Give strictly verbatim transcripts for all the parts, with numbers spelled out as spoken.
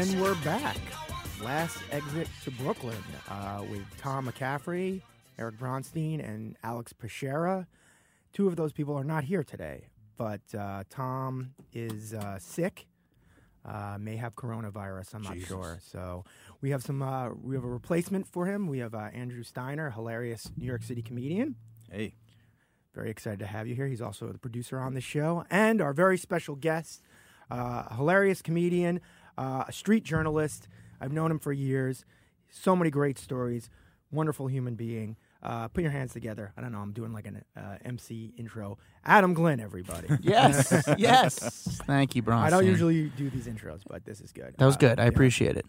And we're back. Last Exit to Brooklyn uh, with Tom McCaffrey, Eric Bronstein, and Alex Peixera. Two of those people are not here today, but uh, Tom is uh, sick, uh, may have coronavirus, I'm not Jesus. sure. So we have some. Uh, we have a replacement for him. We have uh, Andrew Steiner, hilarious New York City comedian. Hey. Very excited to have you here. He's also the producer on the show. And our very special guest, uh, hilarious comedian, uh, a street journalist. I've known him for years. So many great stories. Wonderful human being. Uh, put your hands together. I don't know. I'm doing like an uh, M C intro. Adam Glynn, everybody. Yes. Yes. Thank you, Bronson. I don't usually do these intros, but this is good. That was uh, good. I yeah. appreciate it.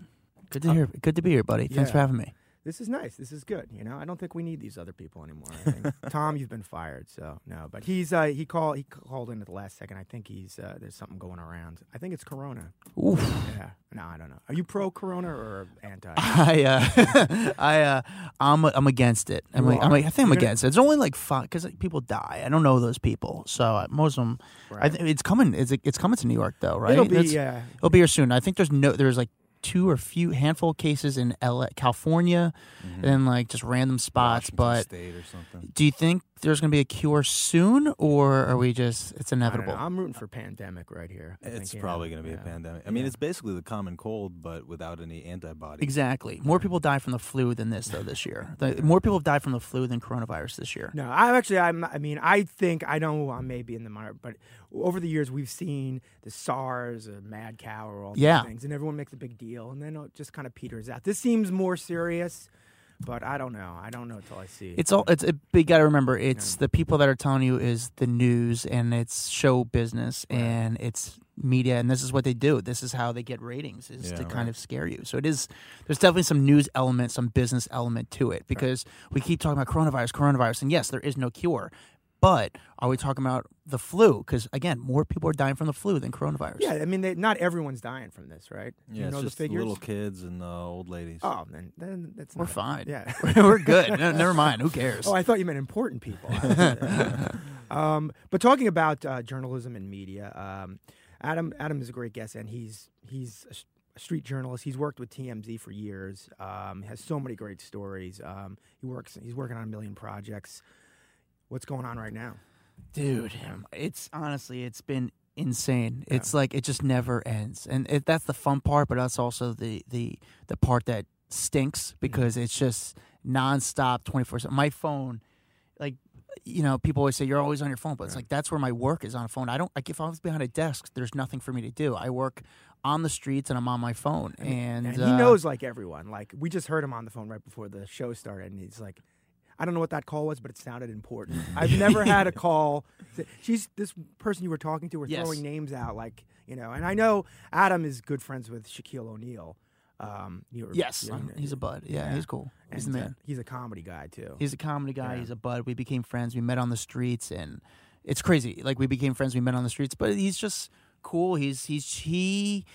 Good to hear. Good to be here, buddy. Thanks yeah. for having me. This is nice. This is good. You know, I don't think we need these other people anymore. I think. Tom, you've been fired, so no. But he's uh, he called he called in at the last second. I think he's uh, there's something going around. I think it's Corona. Oof. Yeah. No, I don't know. Are you pro Corona or anti? I uh, I uh, I'm I'm against it. I'm you like, I'm like I think I'm against it. It's only like five because like, people die. I don't know those people, so most of them. Right. I th- it's coming. It's it's coming to New York though, right? It'll be yeah. It'll be here soon. I think there's no there's like. two or few handful of cases in L A, California, mm-hmm. and like just random spots. Washington but State or something. Do you think there's going to be a cure soon, or are we just it's inevitable? I'm rooting for pandemic right here. I it's think, probably you know, going to be yeah. a pandemic. I mean, yeah. it's basically the common cold, but without any antibodies. Exactly. More people die from the flu than this though this year. The, more people have died from the flu than coronavirus this year. No, I actually, I'm, I mean, I think I know I may be in the minor, but over the years we've seen the SARS or mad cow or all these yeah. things, and everyone makes a big deal. And then it just kind of peters out. This seems more serious, but I don't know. I don't know until I see it. It's all. It's. It, you got to remember, it's yeah. the people that are telling you is the news and it's show business right. and it's media, and this is what they do. This is how they get ratings is yeah, to right. kind of scare you. So it is. There's definitely some news element, some business element to it because right. we keep talking about coronavirus, coronavirus, and yes, there is no cure. But are we talking about the flu? Because, again, more people are dying from the flu than coronavirus. Yeah, I mean, they, not everyone's dying from this, right? Yeah, you know it's just the little kids and uh, old ladies. Oh, then, then that's We're not fine. Yeah. We're good. No, never mind. Who cares? Oh, I thought you meant important people. um, but talking about uh, journalism and media, um, Adam Adam is a great guest, and he's he's a street journalist. He's worked with T M Z for years, um, has so many great stories. Um, he works. He's working on a million projects. What's going on right now? Dude, it's honestly, it's been insane. Yeah. It's like it just never ends. And it, that's the fun part, but that's also the the, the part that stinks because mm-hmm. it's just nonstop twenty-four seven. My phone, like, you know, people always say you're always on your phone, but it's right. like that's where my work is on a phone. I don't, like if I was behind a desk, there's nothing for me to do. I work on the streets and I'm on my phone. And, and, and he uh, knows like everyone. Like we just heard him on the phone right before the show started and he's like, I don't know what that call was, but it sounded important. I've never had a call. She's this person you were talking to. We're yes. throwing names out, like you know. And I know Adam is good friends with Shaquille O'Neal. Um, you were, yes, you know, he's a bud. Yeah, yeah. he's cool. He's and the man. Uh, he's a comedy guy too. He's a comedy guy. Yeah. He's a bud. We became friends. We met on the streets, and it's crazy. Like we became friends. We met on the streets, but he's just cool. He's he's he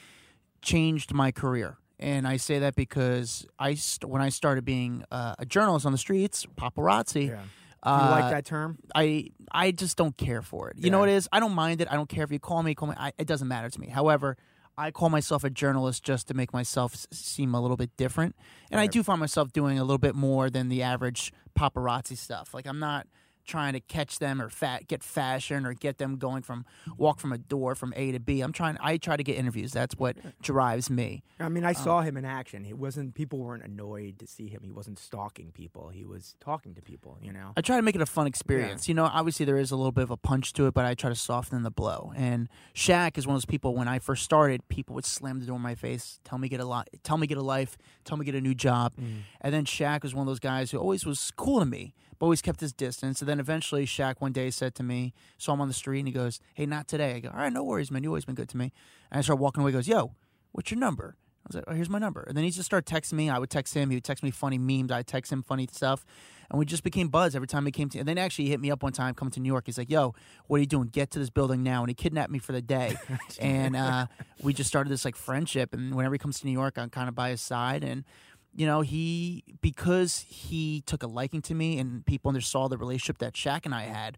changed my career. And I say that because I st- when I started being uh, a journalist on the streets, paparazzi. Yeah. Uh, you like that term? I I just don't care for it. You yeah. know what it is? I don't mind it. I don't care if you call me, call me. I, it doesn't matter to me. However, I call myself a journalist just to make myself s- seem a little bit different. And right. I do find myself doing a little bit more than the average paparazzi stuff. Like I'm not trying to catch them or fat get fashion or get them going from walk from a door from A to B. I'm trying I try to get interviews. That's what drives me. I mean, I um, saw him in action. He wasn't people weren't annoyed to see him. He wasn't stalking people. He was talking to people, you know. I try to make it a fun experience. Yeah. You know, obviously there is a little bit of a punch to it, but I try to soften the blow. And Shaq is one of those people when I first started, people would slam the door in my face, tell me get a lot, tell me get a life, tell me get a new job. Mm. And then Shaq was one of those guys who always was cool to me, but always kept his distance. And then eventually Shaq one day said to me, saw him on the street, and he goes, hey, not today. I go, all right, no worries, man. You've always been good to me. And I start walking away. He goes, yo, what's your number? I was like, oh, here's my number. And then he just started texting me. I would text him. He would text me funny memes. I would text him funny stuff. And we just became buds every time he came to. And then actually he hit me up one time coming to New York. He's like, yo, what are you doing? Get to this building now. And he kidnapped me for the day. and uh, we just started this like friendship. And whenever he comes to New York, I'm kind of by his side. And you know, he, because he took a liking to me and people undersaw the relationship that Shaq and I had,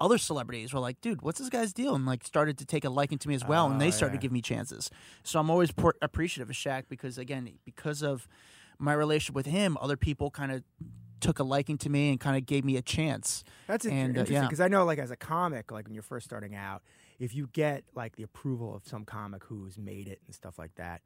other celebrities were like, dude, what's this guy's deal? And like started to take a liking to me as well, oh, and they started yeah. to give me chances. So I'm always por- appreciative of Shaq because, again, because of my relationship with him, other people kind of took a liking to me and kind of gave me a chance. That's and, interesting because uh, yeah. I know, like, as a comic, like when you're first starting out, if you get like the approval of some comic who's made it and stuff like that,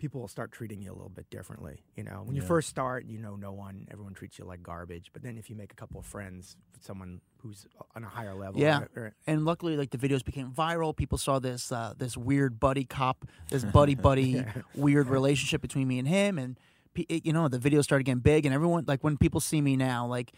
people will start treating you a little bit differently. You know, when yeah. you first start, you know, no one, everyone treats you like garbage. But then if you make a couple of friends, someone who's on a higher level. Yeah. Or, or, and luckily, like, the videos became viral. People saw this uh, this weird buddy cop, this buddy buddy yeah. weird relationship between me and him. And, it, you know, the videos started getting big. And everyone, like, when people see me now, like,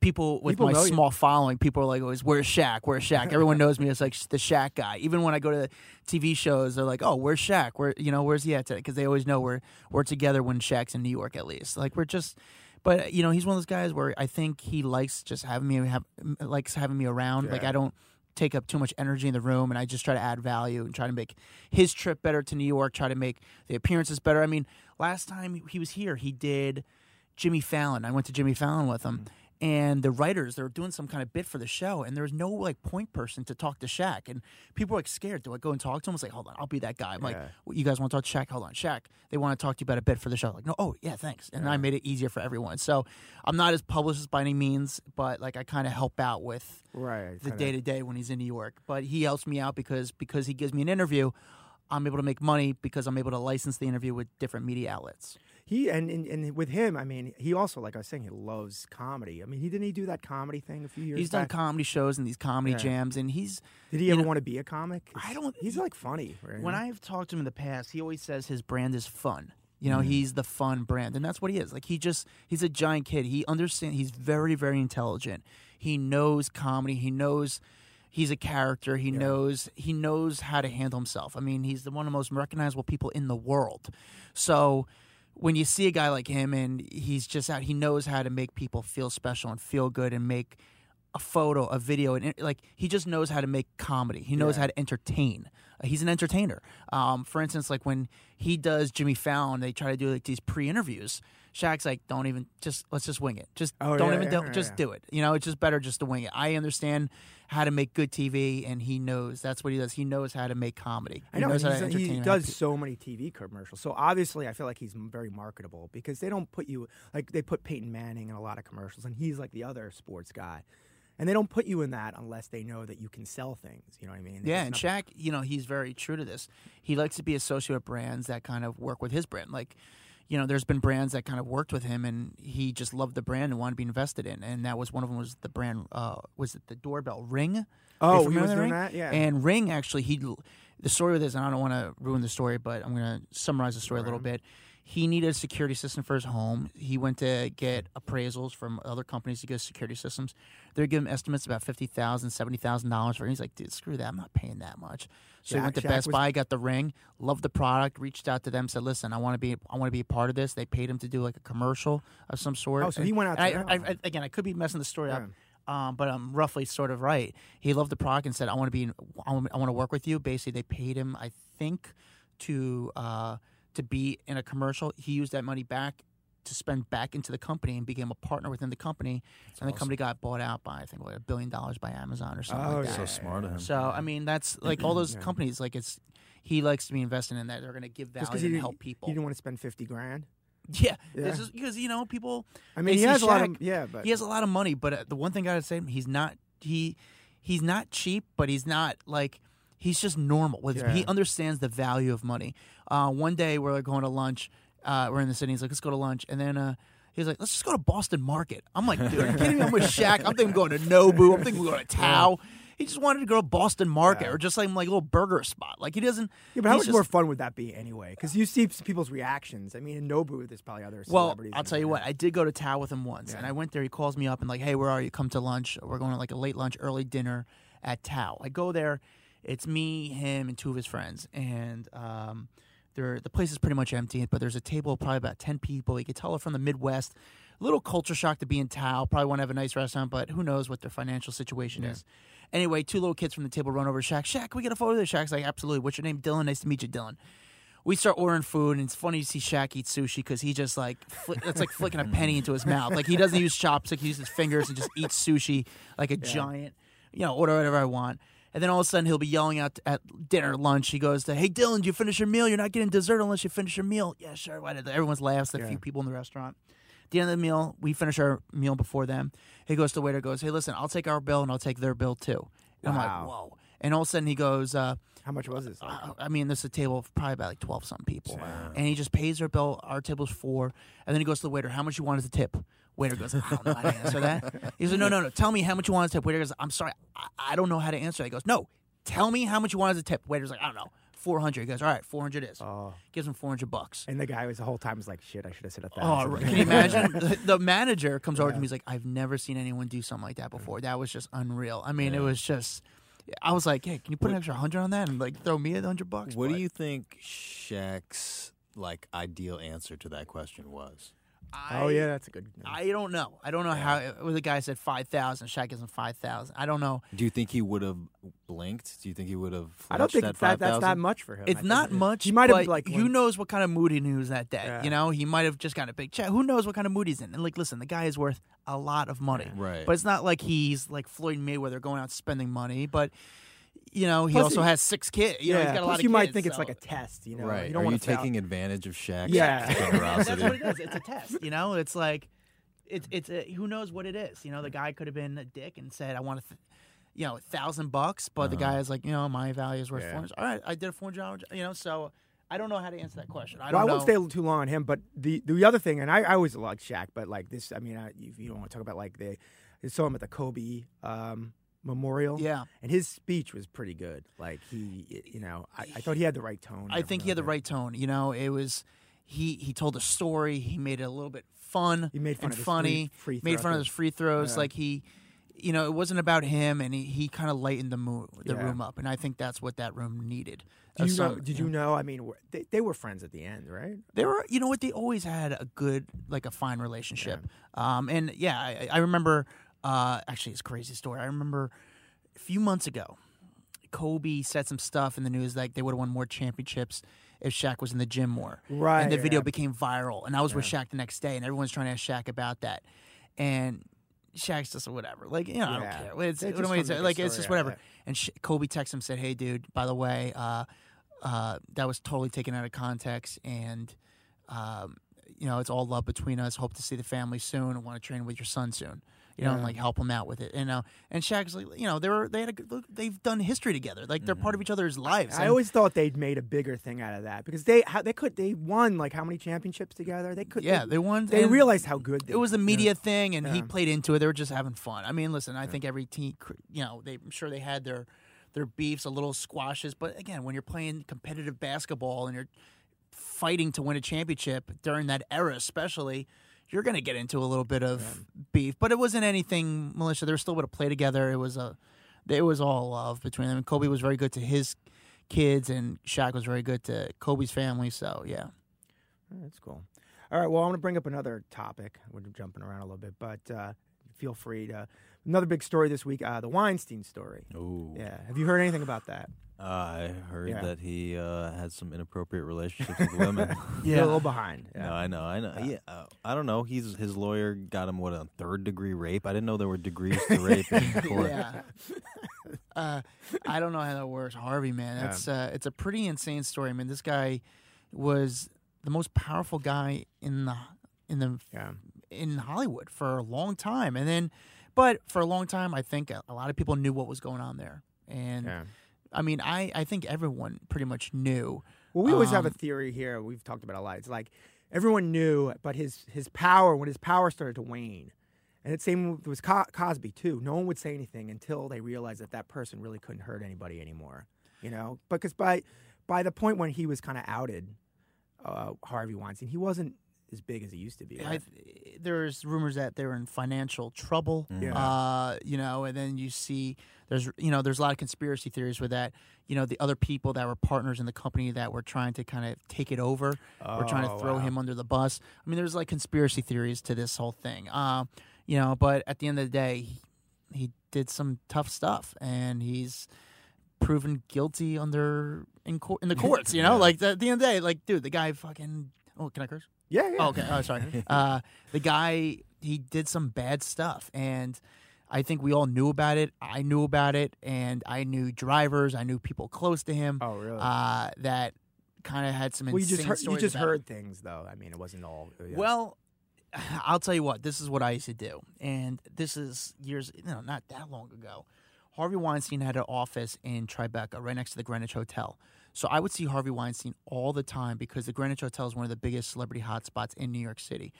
people with people my small you. following, people are like, always, where's Shaq? Where's Shaq? Everyone knows me as like the Shaq guy. Even when I go to T V shows, they're like, oh, where's Shaq? Where, you know, where's he at today? Because they always know we're we're together when Shaq's in New York, at least. Like, we're just, but you know, he's one of those guys where I think he likes just having me have likes having me around. Yeah. Like, I don't take up too much energy in the room, and I just try to add value and try to make his trip better to New York. Try to make the appearances better. I mean, last time he was here, he did Jimmy Fallon. I went to Jimmy Fallon with him. Mm-hmm. And the writers, they were doing some kind of bit for the show, and there was no, like, point person to talk to Shaq. And people were, like, scared. Do I go and talk to him? It's like, hold on, I'll be that guy. I'm yeah. like, well, you guys want to talk to Shaq? Hold on, Shaq, they want to talk to you about a bit for the show. I'm like, no, oh, yeah, thanks. And yeah. I made it easier for everyone. So I'm not his publicist by any means, but, like, I kind of help out with right, the day-to-day when he's in New York. But he helps me out because because he gives me an interview, I'm able to make money because I'm able to license the interview with different media outlets. He and, and and with him, I mean, he also, like I was saying, he loves comedy. I mean, he didn't he do that comedy thing a few years ago? He's back? done comedy shows and these comedy yeah. jams, and he's... Did he ever know, want to be a comic? I don't... He's, like, funny. Right? When I've talked to him in the past, he always says his brand is fun. You know, mm-hmm. he's the fun brand, and that's what he is. Like, he just... He's a giant kid. He understands... He's very, very intelligent. He knows comedy. He knows... He's a character. He yeah. knows he knows how to handle himself. I mean, he's the one of the most recognizable people in the world. So... When you see a guy like him and he's just out, he knows how to make people feel special and feel good and make a photo, a video. And like, he just knows how to make comedy. He knows yeah. how to entertain. Uh, he's an entertainer. Um, for instance, like when he does Jimmy Fallon, they try to do like these pre-interviews. Shaq's like, don't even, just, let's just wing it. Just oh, don't yeah, even, yeah, don't, yeah, just yeah. do it. You know, it's just better just to wing it. I understand how to make good T V, and he knows. That's what he does. He knows how to make comedy. He I know, knows how to entertain. He does to... so many T V commercials. So obviously, I feel like he's very marketable because they don't put you, like, they put Peyton Manning in a lot of commercials, and he's like the other sports guy. And they don't put you in that unless they know that you can sell things. You know what I mean? They yeah, and not... Shaq, you know, he's very true to this. He likes to be associated with brands that kind of work with his brand. Like, you know, there's been brands that kind of worked with him, and he just loved the brand and wanted to be invested in. And that was one of them was the brand, uh, was it the doorbell Ring? Oh, he was doing Ring? that? Yeah. And Ring, actually, he the story with this, and I don't want to ruin the story, but I'm going to summarize the story a little bit. He needed a security system for his home. He went to get appraisals from other companies to get security systems. They're giving him estimates about fifty thousand dollars, seventy thousand dollars for it. He's like, dude, screw that. I'm not paying that much. So Shaq, he went to Shaq Best was... Buy, got the Ring, loved the product, reached out to them, said, listen, I want to be I want to be a part of this. They paid him to do like a commercial of some sort. Oh, so he went out to I, I, I, Again, I could be messing the story yeah. up. Um, but I'm roughly sort of right. He loved the product and said, I want to be, I want to work with you. Basically, they paid him, I think, to... Uh, to be in a commercial. He used that money back to spend back into the company and became a partner within the company. That's and awesome. The company got bought out by, I think, what, a billion dollars by Amazon or something oh, like that. Oh, so smart of him. So, I mean, that's, like, all those yeah. companies, like, it's, he likes to be investing in that. They're going to give value and he, help people. You didn't want to spend fifty grand? Yeah. Because, yeah. you know, people... I mean, he has Shaq, a lot of... Yeah, but... He has a lot of money, but uh, the one thing I gotta say, he's not... He, he's not cheap, but he's not, like... He's just normal. With yeah. He understands the value of money. Uh, one day we're like going to lunch. Uh, we're in the city. He's like, let's go to lunch. And then uh, he's like, let's just go to Boston Market. I'm like, dude, are you kidding me? I'm with Shaq. I'm thinking we're going to Nobu. I'm thinking we're going to Tao. Yeah. He just wanted to go to Boston Market yeah. or just like, like a little burger spot. Like he doesn't. Yeah, but how much just, more fun would that be anyway? Because you see people's reactions. I mean, in Nobu, there's probably other celebrities. Well, I'll tell you what. I did go to Tao with him once. Yeah. And I went there. He calls me up and like, hey, where are you? Come to lunch. We're going to like a late lunch, early dinner at Tao. I go there. It's me, him, and two of his friends, and um, they're, the place is pretty much empty, but there's a table of probably about ten people. You could tell they're from the Midwest. A little culture shock to be in Tao. Probably want to have a nice restaurant, but who knows what their financial situation yeah. is. Anyway, two little kids from the table run over to Shaq. Shaq, can we get a photo of this? Shaq's like, absolutely. What's your name? Dylan. Nice to meet you, Dylan. We start ordering food, and it's funny to see Shaq eat sushi because he just like fl- that's like flicking a penny into his mouth. Like he doesn't use chopsticks; like, he uses his fingers and just eats sushi like a yeah. giant. you know, order whatever I want. And then all of a sudden he'll be yelling out at dinner, lunch. He goes to, hey, Dylan, did you finish your meal? You're not getting dessert unless you finish your meal. Yeah, sure. Why did everyone laughs at a yeah. few people in the restaurant. At the end of the meal, we finish our meal before them. He goes to the waiter, goes, hey, listen, I'll take our bill and I'll take their bill too. And wow. I'm like, whoa. And all of a sudden he goes, uh, how much was this? Uh, I mean, this is a table of probably about like twelve-something people. Wow. And he just pays their bill. Our table's four. And then he goes to the waiter, how much you want as a tip? Waiter goes, I don't know how to answer that. He said, no, no, no. Tell me how much you want as a tip. Waiter goes, I'm sorry. I, I don't know how to answer that. He goes, no. Tell me how much you want as a tip. Waiter's like, I don't know. four hundred. He goes, all right, four hundred is. Oh. Gives him four hundred bucks. And the guy was the whole time was like, shit, I should have said a thousand. Oh, right. Can you imagine? the, the manager comes yeah. over to me. He's like, I've never seen anyone do something like that before. That was just unreal. I mean, yeah. it was just... I was like, hey, can you put what, an extra hundred on that and like throw me a hundred bucks? What but. do you think Shaq's like ideal answer to that question was? I, oh yeah, that's a good. Yeah. I don't know. I don't know yeah. how. The guy said five thousand. Shaq gives him five thousand. I don't know. Do you think he would have blinked? Do you think he would have? I don't think that five, that's not much for him. It's not much. He might have like. Who knows what kind of mood he was that day? Yeah. You know, he might have just got a big check. Who knows what kind of mood he's in? And like, listen, the guy is worth a lot of money. Yeah. Right. But it's not like he's like Floyd Mayweather going out spending money, but. You know, he plus also he, has six kids. You know, yeah. he's got a lot of you kids. You might think so. It's like a test, you know. Right. You don't Are want you to taking fail. advantage of Shaq's yeah. generosity? That's what it is. It's a test, you know. It's like, it's, it's a, who knows what it is. You know, the guy could have been a dick and said, I want to, th- you know, a thousand bucks. But uh-huh. the guy is like, you know, my value is worth yeah. four hundred. All right, I did a four hundred dollars, you know, so... I don't know how to answer that question. I don't well, I won't know. stay too long on him, but the, the other thing, and I, I always liked Shaq, but like this, I mean, I, you, you don't want to talk about like the, I saw him at the Kobe, um... Memorial, yeah, and his speech was pretty good. Like he, you know, I, I thought he had the right tone. I think he had the right tone. You know, it was he. He told a story. He made it a little bit fun. He made fun and of his funny. Free, free made fun of his free throws. Yeah. Like he, you know, it wasn't about him, and he, he kind of lightened the mo- the yeah. room up. And I think that's what that room needed. Did you, some, know, did you know? know? I mean, they they were friends at the end, right? They were. You know what? They always had a good, like a fine relationship. Yeah. Um, and yeah, I, I remember. Uh, actually, it's a crazy story. I remember a few months ago, Kobe said some stuff in the news like they would have won more championships if Shaq was in the gym more. Right. And the yeah. video became viral. And I was yeah. with Shaq the next day, and everyone's trying to ask Shaq about that. And Shaq's just whatever. Like, you know, yeah. I don't care. It's, what it's, like, it's just whatever. And Sh- Kobe texted him and said, hey, dude, by the way, uh, uh, that was totally taken out of context. And, um, you know, it's all love between us. Hope to see the family soon. I want to train with your son soon. You know, yeah. and like help him out with it. You know, and Shaq's like, you know, they were they had a, they've done history together. Like they're mm-hmm. part of each other's lives. I, I always thought they'd made a bigger thing out of that because they how, they could they won like how many championships together? They could yeah they, they won. They realized how good they it was the media yeah. thing, and yeah. he played into it. They were just having fun. I mean, listen, I yeah. think every team, you know, they I'm sure they had their their beefs, a little squashes, but again, when you're playing competitive basketball and you're fighting to win a championship during that era, especially. You're going to get into a little bit of yeah. beef, but it wasn't anything malicious. They were still able to play together. It was a, it was all love between them. And Kobe was very good to his kids, and Shaq was very good to Kobe's family. So, yeah. That's cool. All right, well, I want to bring up another topic. We're jumping around a little bit, but uh, feel free to... Another big story this week, uh, the Weinstein story. Ooh. Yeah. Have you heard anything about that? Uh, I heard yeah. that he uh, had some inappropriate relationships with women. yeah, You're a little behind. Yeah. No, I know, I know. Yeah, uh, I don't know. He's his lawyer got him what a third degree rape. I didn't know there were degrees to rape in court. Yeah. uh, I don't know how that works, Harvey. Man, that's yeah. uh, it's a pretty insane story. I mean, this guy was the most powerful guy in the in the yeah. in Hollywood for a long time, and then, but for a long time, I think a, a lot of people knew what was going on there, and. Yeah. I mean, I, I think everyone pretty much knew. Well, we always um, have a theory here. We've talked about it a lot. It's like everyone knew, but his his power, when his power started to wane, and it same was Co- Cosby, too. No one would say anything until they realized that that person really couldn't hurt anybody anymore, you know? Because by, by the point when he was kind of outed, uh, Harvey Weinstein, he wasn't as big as he used to be. Right? I, there's rumors that they were in financial trouble, yeah. uh, you know, and then you see there's, you know, there's a lot of conspiracy theories with that, you know, the other people that were partners in the company that were trying to kind of take it over, oh, were trying to throw wow. him under the bus. I mean, there's like conspiracy theories to this whole thing, uh, you know, but at the end of the day, he, he did some tough stuff and he's proven guilty under in, co- in the courts, you know, yeah. like the, at the end of the day, like, dude, the guy fucking, oh, can I curse? Yeah, yeah. Oh, okay. Oh, sorry. Uh, the guy, he did some bad stuff. And I think we all knew about it. I knew about it, and I knew drivers. I knew people close to him. Oh, really? Uh, that kind of had some well, insane you just heard, stories. You just heard it. things, though. I mean, it wasn't all... Yeah. Well, I'll tell you what. This is what I used to do, and this is years... You know, not that long ago. Harvey Weinstein had an office in Tribeca, right next to the Greenwich Hotel. So I would see Harvey Weinstein all the time because the Greenwich Hotel is one of the biggest celebrity hotspots in New York City.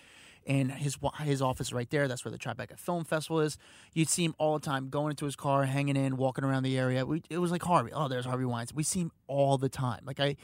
And his his office right there, that's where the Tribeca Film Festival is. You'd see him all the time going into his car, hanging in, walking around the area. We, it was like Harvey. Oh, there's Harvey Weinstein. We see him all the time. Like I,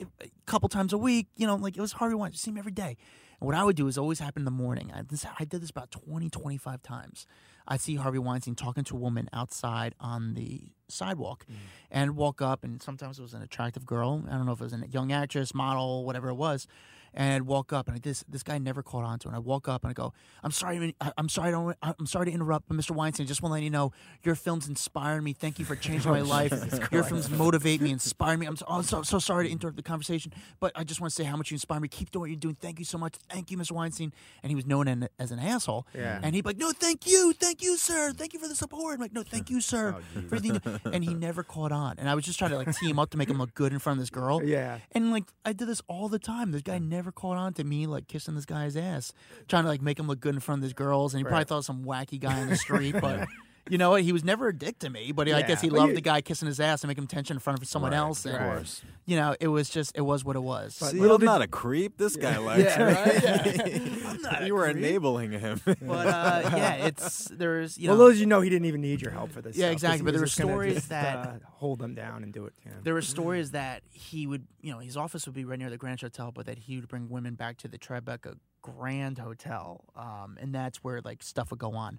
a couple times a week, you know, like it was Harvey Weinstein. You see him every day. And what I would do is always happen in the morning. I, this, I did this about twenty, twenty-five times. I'd see Harvey Weinstein talking to a woman outside on the sidewalk mm. and walk up, and sometimes it was an attractive girl. I don't know if it was a young actress, model, whatever it was. And I'd walk up, and I, this this guy never caught on to it. And I walk up, and I go, "I'm sorry, I'm sorry, don't, I'm sorry to interrupt, but Mister Weinstein, just want to let you know your films inspire me. Thank you for changing my life. Your films motivate me, inspire me. I'm so, oh, so so sorry to interrupt the conversation, but I just want to say how much you inspire me. Keep doing what you're doing. Thank you so much. Thank you, Mister Weinstein." And he was known as an asshole. Yeah. And he'd be like, "No, thank you, thank you, sir. Thank you for the support." I'm like, "No, thank you, sir." Oh, for everything. And he never caught on. And I was just trying to like tee him up to make him look good in front of this girl. Yeah. And like I did this all the time. This guy never. Never caught on to me like kissing this guy's ass, trying to like make him look good in front of these girls, and he right. probably thought some wacky guy on the street. But you know what? He was never a dick to me, but yeah, I guess he loved you, the guy kissing his ass and making him tension in front of someone right, else. And, of course. You know, it was just it was what it was. But See, I'm not a creep. This guy likes yeah, right? yeah. I'm not You were creep. enabling him. But uh, yeah, it's there's you know, well, those you know he didn't even need your help for this. Yeah, stuff, exactly. But there were stories just, that uh, hold them down and do it. You know. There were stories that he would, you know, his office would be right near the Grand Hotel, but that he would bring women back to the Tribeca Grand Hotel, um, and that's where like stuff would go on.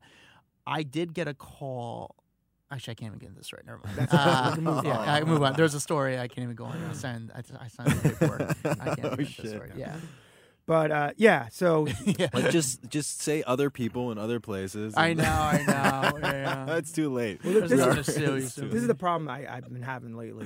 I did get a call. Actually, I can't even get into this right. Never mind. Uh, move yeah, I move on. There's a story I can't even go on. I signed. I, I signed the paperwork. I can't oh, get into this right. Yeah. But uh, yeah, so yeah. Like just just say other people in other places. I know, I know. Yeah. That's too late. Well, this, this, is, silly, this is the problem I, I've been having lately.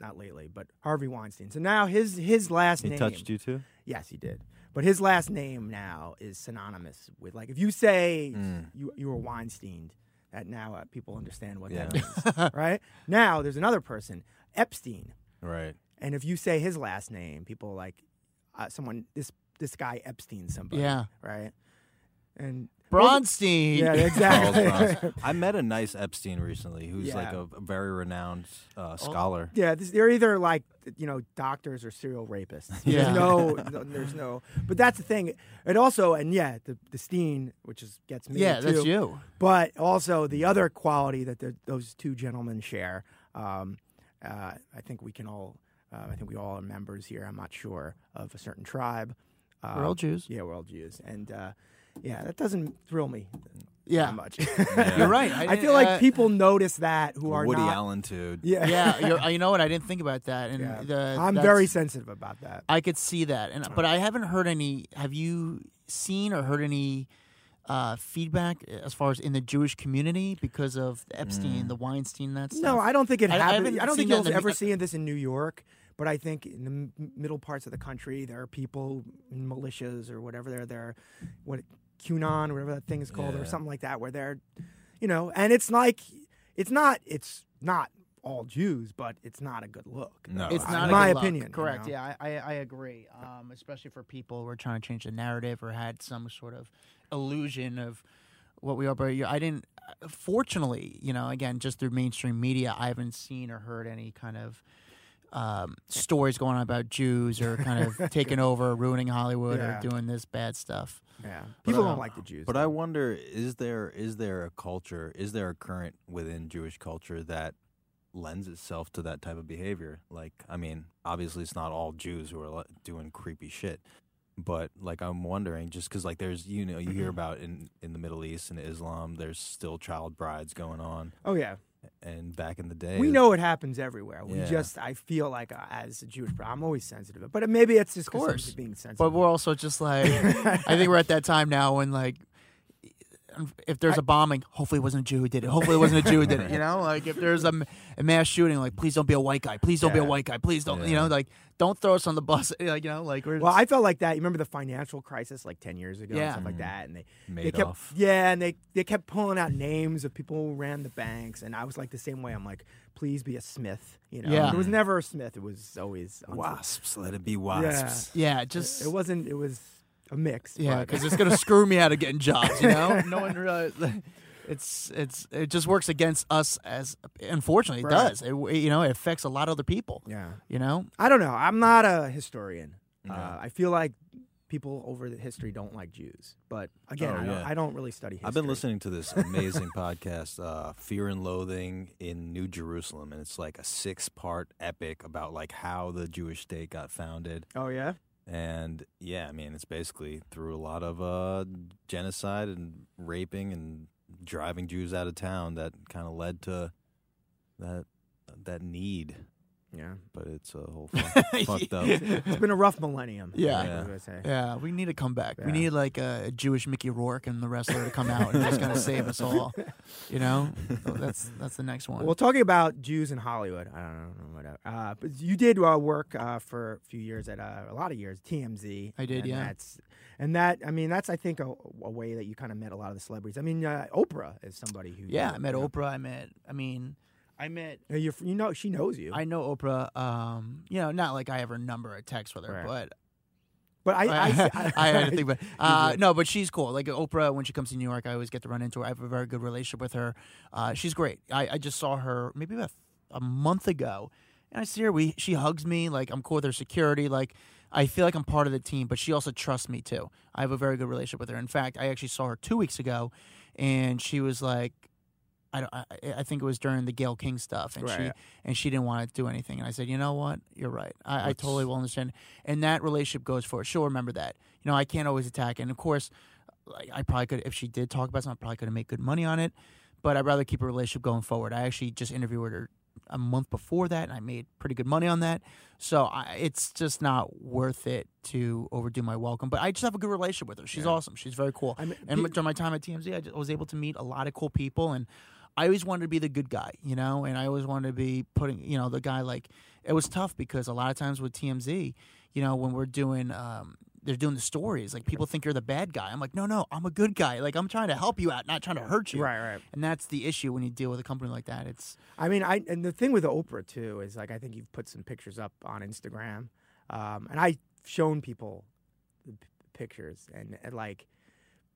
Not lately, but Harvey Weinstein. So now his his last he name. He touched you too? Yes, he did. But his last name now is synonymous with, like, if you say mm. you you were Weinstein, that now uh, people understand what yeah. that means, right? Now there's another person, Epstein, right? And if you say his last name, people like uh, someone this this guy Epstein somebody, yeah, right? And Bronstein, yeah, exactly. I met a nice Epstein recently, who's yeah. like a, a very renowned uh, scholar. Yeah, this, they're either like you know doctors or serial rapists. Yeah, there's no, no, there's no. But that's the thing. It also and yeah, the the Steen, which is gets me. Yeah, too, that's you. But also the other quality that those two gentlemen share. Um, uh, I think we can all. Uh, I think we all are members here. I'm not sure of a certain tribe. Um, we're all Jews. Yeah, we're all Jews, and. Uh, Yeah, that doesn't thrill me yeah. that much. Yeah. You're right. I, I feel like uh, people notice that who are Woody not... Allen, too. Yeah, yeah you're, you know what? I didn't think about that. And yeah. the, I'm very sensitive about that. I could see that. and But I haven't heard any... Have you seen or heard any uh, feedback as far as in the Jewish community because of Epstein, mm. the Weinstein, that stuff? No, I don't think it happened. I, I don't think you'll ever see this in New York. But I think in the m- middle parts of the country, there are people in militias or whatever they're there, what QAnon, whatever that thing is called, yeah. or something like that, where they're, you know, and it's like, it's not, it's not all Jews, but it's not a good look. No, it's not. In my opinion, correct? You know? Yeah, I, I, I agree. Um, especially for people who are trying to change the narrative or had some sort of illusion of what we are. But I didn't. Fortunately, you know, again, just through mainstream media, I haven't seen or heard any kind of. Um, stories going on about Jews or kind of taking over, ruining Hollywood yeah. or doing this bad stuff. Yeah, people but, don't uh, like the Jews. But though. I wonder, is there is there a culture, is there a current within Jewish culture that lends itself to that type of behavior? Like, I mean, obviously it's not all Jews who are doing creepy shit, but like I'm wondering, just because like there's, you know, you hear about in, in the Middle East and Islam, there's still child brides going on. Oh, yeah. And back in the day, we know it happens everywhere. We yeah. just, I feel like uh, as a Jewish, I'm always sensitive, but maybe it's just because I'm being sensitive. But we're also just like, I think we're at that time now when like if there's I, a bombing, hopefully it wasn't a Jew who did it. Hopefully it wasn't a Jew who did it. You know, like if there's a, a mass shooting, like please don't be a white guy. Please don't yeah. be a white guy. Please don't. Yeah. You know, like don't throw us on the bus. Like you know, like we're well, I felt like that. You remember the financial crisis like ten years ago, yeah. and stuff like that, and they Made they kept off. yeah, and they they kept pulling out names of people who ran the banks, and I was like the same way. I'm like, please be a Smith. You know, yeah. it was never a Smith. It was always unfair. Wasps. Let it be wasps. Yeah, yeah just it, it wasn't. It was. A mix, yeah, because it's gonna screw me out of getting jobs, you know. No one really, it's it's it just works against us as unfortunately it right. does. It you know it affects a lot of other people. Yeah, you know. I don't know. I'm not a historian. No. Uh, I feel like people over the history don't like Jews, but again, oh, I, yeah. don't, I don't really study history. I've been listening to this amazing podcast, uh, Fear and Loathing in New Jerusalem, and it's like a six-part epic about like how the Jewish state got founded. Oh yeah. And, yeah, I mean, it's basically through a lot of uh, genocide and raping and driving Jews out of town that kind of led to that that need. Yeah. But it's a whole fuck, fucked up. It's been a rough millennium. Yeah. Yeah, I say. yeah we need to come back. Yeah. We need, like, a Jewish Mickey Rourke and the wrestler to come out and just kind of save us all. You know? So that's that's the next one. Well, talking about Jews in Hollywood, I don't know, whatever. Uh, but you did uh, work uh, for a few years at, uh, a lot of years, T M Z. I did, and yeah. That's, and that, I mean, that's, I think, a, a way that you kind of met a lot of the celebrities. I mean, uh, Oprah is somebody who... Yeah, I met Oprah. I met, I mean... I met you. You know, she knows you. I know Oprah. Um, you know, not like I ever number a text with her, right. but but I I, I, I, I had to think about it. Uh, no, but she's cool. Like Oprah, when she comes to New York, I always get to run into her. I have a very good relationship with her. Uh, she's great. I, I just saw her maybe about a month ago, and I see her. We she hugs me. Like I'm cool with her security. Like I feel like I'm part of the team, but she also trusts me too. I have a very good relationship with her. In fact, I actually saw her two weeks ago, and she was like. I, don't, I, I think it was during the Gayle King stuff, and right. she and she didn't want to do anything. And I said, you know what? You're right. I, I totally will understand. And that relationship goes forward. She'll remember that. You know, I can't always attack. And, of course, like, I probably could, if she did talk about something, I probably could have made good money on it. But I'd rather keep a relationship going forward. I actually just interviewed her a month before that, and I made pretty good money on that. So I, it's just not worth it to overdo my welcome. But I just have a good relationship with her. She's yeah. awesome. She's very cool. I mean, and be- during my time at T M Z, I, just, I was able to meet a lot of cool people, and I always wanted to be the good guy, you know, and I always wanted to be putting, you know, the guy like, it was tough because a lot of times with T M Z, you know, when we're doing, um, they're doing the stories, like people think you're the bad guy. I'm like, no, no, I'm a good guy. Like I'm trying to help you out, not trying to hurt you. Right, right. And that's the issue when you deal with a company like that. It's, I mean, I, and the thing with Oprah too, is like, I think you've put some pictures up on Instagram, um, and I've shown people the p- pictures and, and like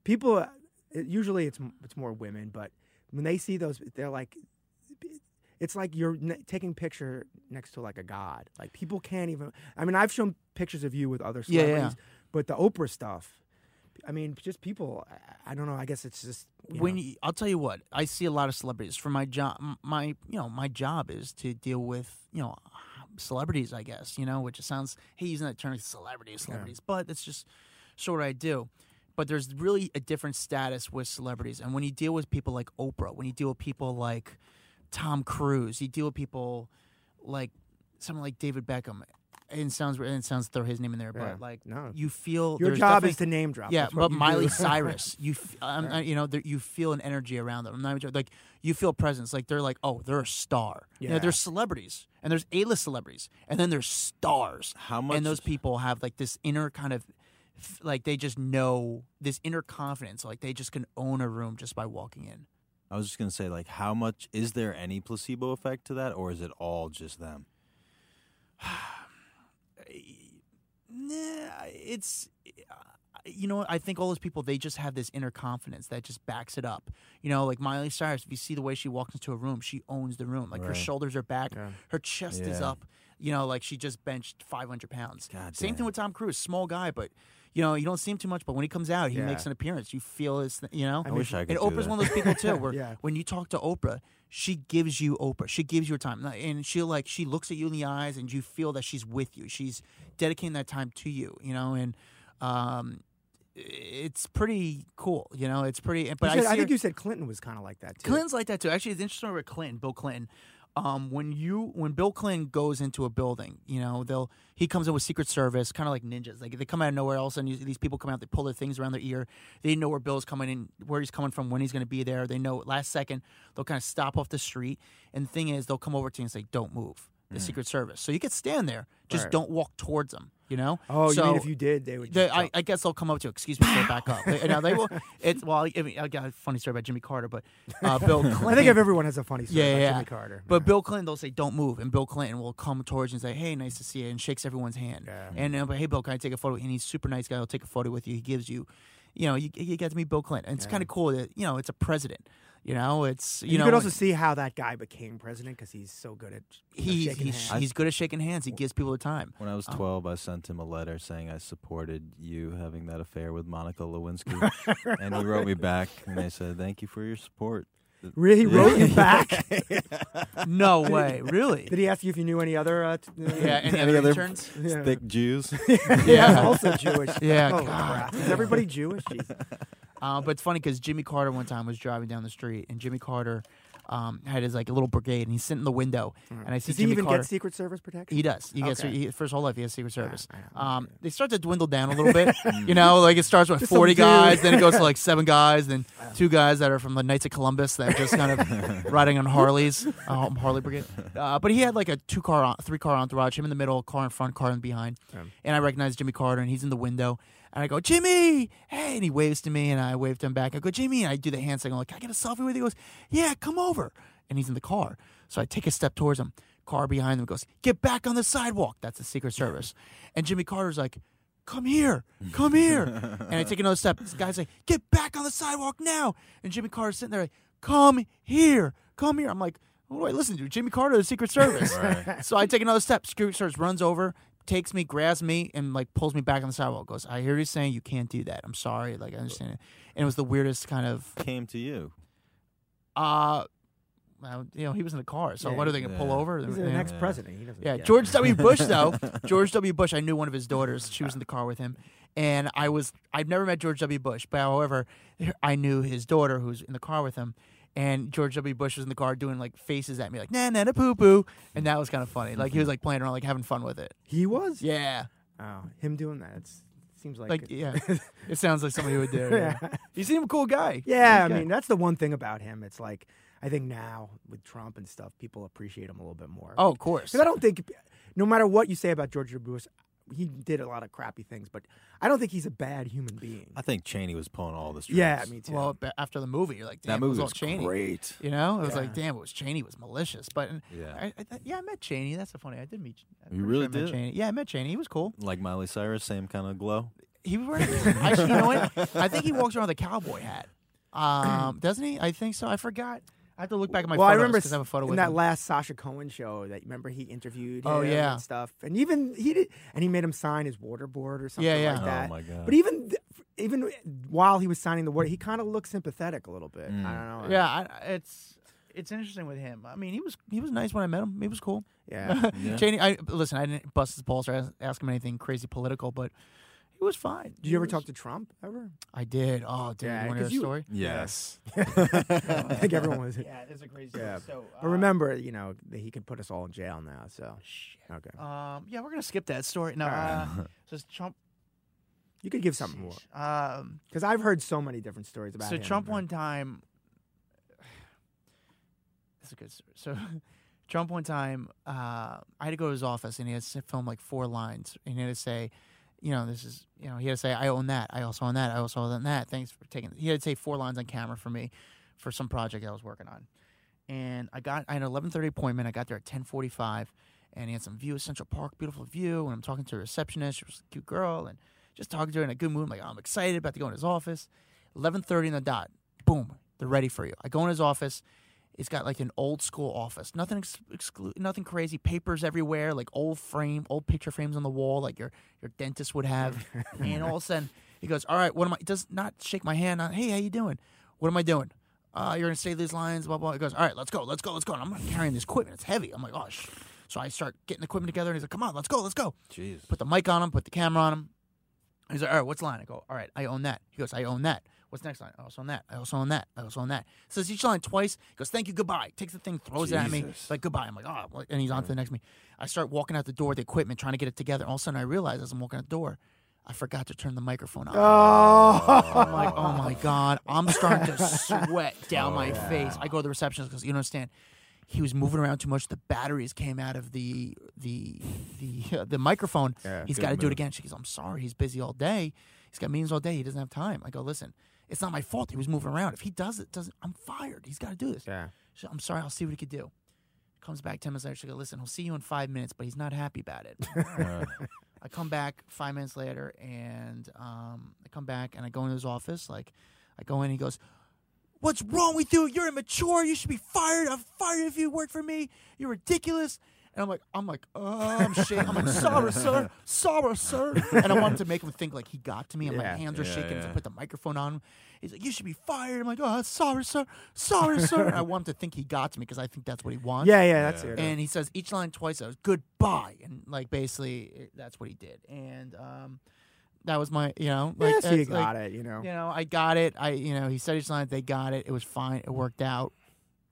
people, it, usually it's, it's more women, but when they see those, they're like, it's like you're ne- taking picture next to like a god. Like people can't even. I mean, I've shown pictures of you with other celebrities, yeah, yeah. but the Oprah stuff. I mean, just people. I, I don't know. I guess it's just you when know. You, I'll tell you what. I see a lot of celebrities. For my job, my you know, my job is to deal with you know, celebrities. I guess you know, which sounds hey, using that term celebrities, celebrities, yeah. but it's just sort of I do. But there's really a different status with celebrities. And when you deal with people like Oprah, when you deal with people like Tom Cruise, you deal with people like someone like David Beckham. And it sounds and it sounds throw his name in there, yeah. but like no. you feel your job is to name drop. Yeah, but Miley Cyrus, you f- um, yeah. you know you feel an energy around them. I'm not even joking. Like you feel presence. Like they're like oh they're a star. Yeah, you know, there's celebrities and there's A-list celebrities and then there's stars. How much? And those people have like this inner kind of. Like they just know this inner confidence, like they just can own a room just by walking in. I was just gonna say, like, how much is there any placebo effect to that, or is it all just them? Nah, it's you know, I think all those people they just have this inner confidence that just backs it up. You know, like Miley Cyrus, if you see the way she walks into a room, she owns the room, like right. her shoulders are back, yeah. her chest yeah. is up, you know, like she just benched five hundred pounds. God Same damn. Thing with Tom Cruise, small guy, but. You know, you don't see him too much, but when he comes out, he yeah. makes an appearance. You feel his, you know? I wish I could. And Oprah's one of those people, too, where yeah. when you talk to Oprah, she gives you Oprah. She gives you her time. And she'll, like, she looks at you in the eyes, and you feel that she's with you. She's dedicating that time to you, you know? And um, it's pretty cool, you know? It's pretty. But said, I, I think her, you said Clinton was kind of like that, too. Clinton's like that, too. Actually, it's interesting about Clinton, Bill Clinton. Um, when you when Bill Clinton goes into a building, you know, they'll he comes in with Secret Service, kind of like ninjas. Like they come out of nowhere else, and you, these people come out, they pull their things around their ear. They know where Bill's coming in, where he's coming from, when he's going to be there. They know last second they'll kind of stop off the street. And the thing is, they'll come over to you and say, "Don't move." The mm. Secret Service. So you could stand there, just right. don't walk towards them. You know? Oh, so you mean if you did, they would just they, I, I guess they'll come up to you. Excuse me, get back up. They, now they will. It's, well, I mean, I got a funny story about Jimmy Carter, but uh, Bill Clinton. I think everyone has a funny story yeah, about yeah. Jimmy Carter. But right. Bill Clinton, they'll say, "Don't move." And Bill Clinton will come towards you and say, "Hey, nice to see you," and shakes everyone's hand. Yeah. And uh, but, "Hey, Bill, can I take a photo?" And he's a super nice guy. He'll take a photo with you. He gives you, you know, you, you get to meet Bill Clinton. And it's yeah. kind of cool that, you know, it's a president. You know, it's you, you know. You could also see how that guy became president because he's so good at he, shaking he's, hands. He's good at shaking hands. He gives people the time. When I was twelve, um, I sent him a letter saying I supported you having that affair with Monica Lewinsky, and he wrote me back and they said, "Thank you for your support." Really, he wrote you back? No way, really? Did he ask you if you knew any other? Uh, t- yeah, any, any other interns? Yeah. Thick Jews. yeah, yeah. also Jewish. Yeah, oh, God. Is everybody Jewish? Jesus. Uh, but it's funny because Jimmy Carter one time was driving down the street, and Jimmy Carter um, had his like a little brigade, and he's sitting in the window. Mm. And I see does he Jimmy even Carter, get Secret Service protection? He does. He okay. gets he, first whole life he has Secret Service. Yeah, um, yeah. They start to dwindle down a little bit. You know, like it starts with just forty guys, then it goes to like seven guys, then wow. two guys that are from the Knights of Columbus that are just kind of riding on Harleys, um, Harley brigade. Uh, but he had like a two car, three car entourage. Him in the middle, car in front, car in behind. Yeah. And I recognize Jimmy Carter, and he's in the window. And I go, "Jimmy, hey," and he waves to me, and I wave to him back. I go, "Jimmy," and I do the hand signal, like, "Can I get a selfie with you?" He goes, "Yeah, come over." And he's in the car. So I take a step towards him. Car behind him goes, "Get back on the sidewalk." That's the Secret Service. And Jimmy Carter's like, "Come here, come here." And I take another step. This guy's like, "Get back on the sidewalk now." And Jimmy Carter's sitting there like, "Come here, come here." I'm like, "What do I listen to? Jimmy Carter or the Secret Service?" Right. So I take another step. Secret Service runs over, takes me, grabs me, and like pulls me back on the sidewalk. Goes, "I hear you saying you can't do that. I'm sorry. Like I understand it." And it was the weirdest kind of came to you. Uh you know, he was in the car, so yeah, what are they gonna yeah. pull over? He's the next yeah. president. He doesn't yeah, George W. Bush though. George W. Bush. I knew one of his daughters. She was in the car with him, and I was. I've never met George W. Bush, but however, I knew his daughter who's in the car with him. And George W. Bush was in the car doing, like, faces at me, like, "Nah, nah, nah, poo-poo." And that was kind of funny. Like, he was, like, playing around, like, having fun with it. He was? Yeah. Oh, him doing that. It's, it seems like... like it. Yeah. It sounds like somebody would do. Yeah. Yeah. He seemed a cool guy. Yeah, nice guy. I mean, that's the one thing about him. It's like, I think now, with Trump and stuff, people appreciate him a little bit more. Oh, of course. Because I don't think, no matter what you say about George W. Bush... He did a lot of crappy things, but I don't think he's a bad human being. I think Cheney was pulling all the strings. Yeah, me too. Well, after the movie, you're like, damn, that movie it was, was all Cheney. Great. You know, it yeah. was like, damn, it was Cheney was malicious. But yeah, I, I, yeah, I met Cheney. That's so funny. I did meet. You really sure did. Cheney. Yeah, I met Cheney. He was cool. Like Miley Cyrus, same kind of glow. He was wearing. Actually, you know what? I think he walks around with a cowboy hat. Um, doesn't he? I think so. I forgot. I have to look back at my well, photos. Well, I remember I have a photo in with that him. Last Sasha Cohen show that remember he interviewed oh, him yeah. and stuff, and even he did, and he made him sign his waterboard or something yeah, yeah. like that. Oh my God! But even th- even while he was signing the water, he kind of looked sympathetic a little bit. Mm. I don't know. Yeah, I, it's it's interesting with him. I mean, he was he was nice when I met him. He was cool. Yeah, yeah. Cheney. I listen. I didn't bust his balls or ask him anything crazy political, but. It was fine. Did you he ever was... talk to Trump ever? I did. Oh, dude, yeah, you want to hear you... a story? Yes. I think everyone was. Yeah, it's a crazy yeah. story. So, uh... But remember, you know, that he could put us all in jail now, so. Shit. Okay. Um, yeah, we're going to skip that story. No, uh, just Trump. You could give something more. Because um, I've heard so many different stories about so him. So Trump right? one time. That's a good story. So Trump one time, uh, I had to go to his office, and he had to film like four lines, and he had to say, you know, this is, you know, he had to say, "I own that. I also own that. I also own that. Thanks for taking." He had to say four lines on camera for me for some project I was working on. And I got, I had an eleven thirty appointment. I got there at ten forty-five, and he had some view of Central Park, beautiful view. And I'm talking to a receptionist. She was a cute girl, and just talking to her in a good mood. I'm like, oh, I'm excited, about to go in his office. eleven thirty in the dot. Boom. They're ready for you. I go in his office. It's got like an old school office. Nothing ex- exclu- nothing crazy. Papers everywhere, like old frame, old picture frames on the wall, like your, your dentist would have. And all of a sudden, he goes, "All right, what am I?" He does not shake my hand. Not, "Hey, how you doing? What am I doing? Uh, you're gonna say these lines, blah blah." He goes, "All right, let's go, let's go, let's go." And I'm not carrying this equipment; it's heavy. I'm like, "Oh sh-." So I start getting the equipment together, and he's like, "Come on, let's go, let's go." Jeez. Put the mic on him. Put the camera on him. He's like, "All right, what's line?" I go, "All right, I own that." He goes, "I own that." What's next line? I was on that. I was on that. I was on that. Says each line twice. Goes, thank you, goodbye. Takes the thing, throws Jesus. it at me. Like, goodbye. I'm like, oh, and he's on to the next me. I start walking out the door with the equipment, trying to get it together. All of a sudden, I realize as I'm walking out the door, I forgot to turn the microphone on. Oh. I'm like, oh, my God. I'm starting to sweat down oh, my yeah. face. I go to the receptionist because you don't understand. He was moving around too much. The batteries came out of the the the, uh, the microphone. Yeah, he's got to do it again. She goes, I'm sorry. He's busy all day. He's got meetings all day. He doesn't have time. I go, listen, it's not my fault. He was moving around. If he does it, doesn't, I'm fired. He's got to do this. Yeah. She goes, I'm sorry. I'll see what he could do. Comes back ten minutes later. She goes, listen, he'll see you in five minutes, but he's not happy about it. Yeah. I come back five minutes later, and um, I come back, and I go into his office. Like, I go in, and he goes, what's wrong with you? You're immature. You should be fired. I'm fired if you work for me. You're ridiculous. And I'm like, I'm like, oh, I'm shaking. I'm like, sorry, sir. Sorry, sir. And I wanted to make him think like he got to me. And yeah, my hands are yeah, shaking. Yeah. I put the microphone on him. He's like, you should be fired. I'm like, oh, sorry, sir. Sorry, sir. I want him to think he got to me because I think that's what he wants. Yeah, yeah, that's yeah. it. And he says each line twice. I was goodbye. And like basically it, that's what he did. And um that was my, you know, like, yes, you like, got it, you know, you know, I got it. I, you know, he said his lines, they got it. It was fine. It worked out.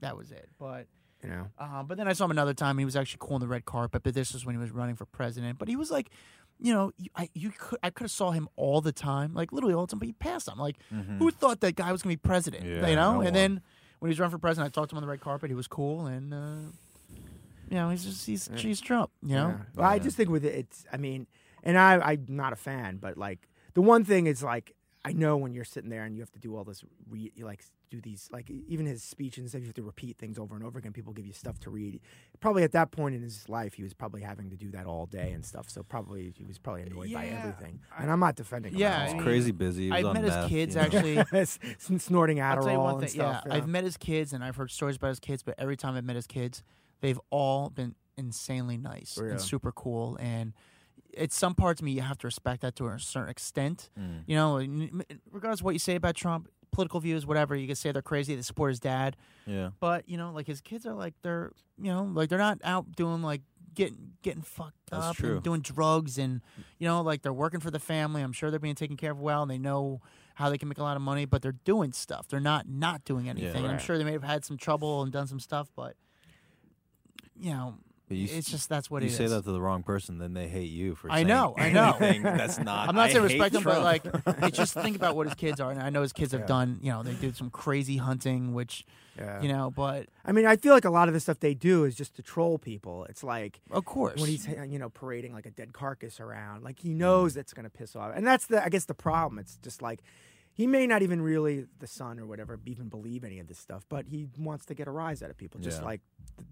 That was it. But, you know, uh, but then I saw him another time. And he was actually cool on the red carpet. But this was when he was running for president. But he was like, you know, I you could I could have saw him all the time, like literally all the time. But he passed him. Like, mm-hmm. who thought that guy was gonna be president? Yeah, you know. No and one. Then when he was running for president, I talked to him on the red carpet. He was cool, and uh, you know, he's just he's, yeah. he's Trump. You know. Yeah. Well, yeah. I just think with it, it's. I mean. And I, I'm not a fan, but, like, the one thing is, like, I know when you're sitting there and you have to do all this, re- you, like, do these, like, even his speech and stuff, you have to repeat things over and over again. People give you stuff to read. Probably at that point in his life, he was probably having to do that all day and stuff. So probably he was probably annoyed yeah. by everything. And I'm not defending him. Yeah. He was crazy busy. He was I've on met meth, his kids, you know? Actually. Snorting Adderall and stuff. Yeah. Yeah. I've met his kids, and I've heard stories about his kids, but every time I've met his kids, they've all been insanely nice Real. and super cool and... It's some parts of me you have to respect that to a certain extent. Mm. You know, regardless of what you say about Trump, political views, whatever, you can say they're crazy, they support his dad. Yeah. But, you know, like his kids are like, they're, you know, like they're not out doing like getting getting fucked That's up true. and doing drugs and, you know, like they're working for the family. I'm sure they're being taken care of well and they know how they can make a lot of money, but they're doing stuff. They're not not doing anything. Yeah, right. I'm sure they may have had some trouble and done some stuff, but, you know. You, it's just that's what it is. You say that to the wrong person, then they hate you for. I saying know, I know. That's not. I'm not I saying respect him, but like, it's just think about what his kids are, and I know his kids have yeah. done. You know, they did some crazy hunting, which, yeah. you know, but I mean, I feel like a lot of the stuff they do is just to troll people. It's like, of course, when he's you know parading like a dead carcass around, like he knows mm. that's gonna piss off, and that's the I guess the problem. It's just like. He may not even really, the son or whatever, even believe any of this stuff, but he wants to get a rise out of people, just yeah. like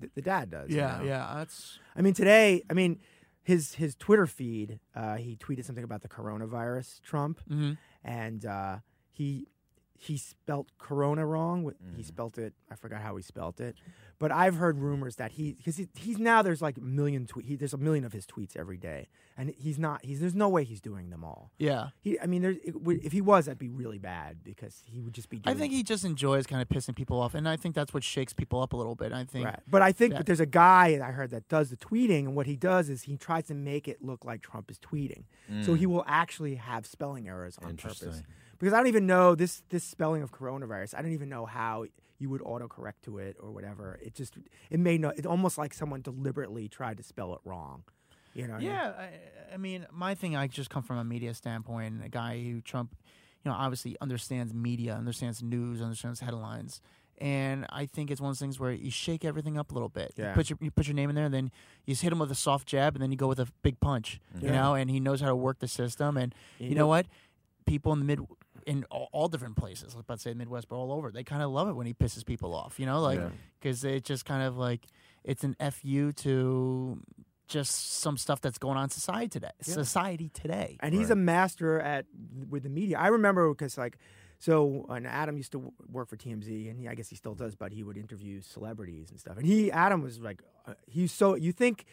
th- the dad does. Yeah, you know? yeah. That's. I mean, today, I mean, his his Twitter feed, uh, he tweeted something about the coronavirus, Trump, mm-hmm. and uh, he he spelt corona wrong. Mm. He spelt it, I forgot how he spelt it, but I've heard rumors that he, because he, he's now, there's like a million tweets, there's a million of his tweets every day, and he's not, he's there's no way he's doing them all. Yeah. He, I mean, there's, it, if he was, that'd be really bad, because he would just be doing I think it. He just enjoys kind of pissing people off, and I think that's what shakes people up a little bit, I think. Right. But I think that there's a guy I heard that does the tweeting, and what he does is he tries to make it look like Trump is tweeting. Mm. So he will actually have spelling errors on purpose. Because I don't even know this this spelling of coronavirus. I don't even know how you would autocorrect to it or whatever. It just it may not. It's almost like someone deliberately tried to spell it wrong. You know. Yeah, I mean? I, I mean, my thing. I just come from a media standpoint. And a guy who Trump, you know, obviously understands media, understands news, understands headlines. And I think it's one of those things where you shake everything up a little bit. Yeah. You put your you put your name in there, and then you just hit him with a soft jab, and then you go with a big punch. Yeah. You know, and he knows how to work the system. And yeah. you know what? People in the mid. In all, all different places, like, let's say Midwest, but all over, they kind of love it when he pisses people off, you know, like because yeah. it just kind of like it's an F U to just some stuff that's going on society today. Yeah. Society today, and right. he's a master at with the media. I remember because like so, and Adam used to work for T M Z, and he, I guess he still does, but he would interview celebrities and stuff. And he, Adam, was like uh, he's so you think.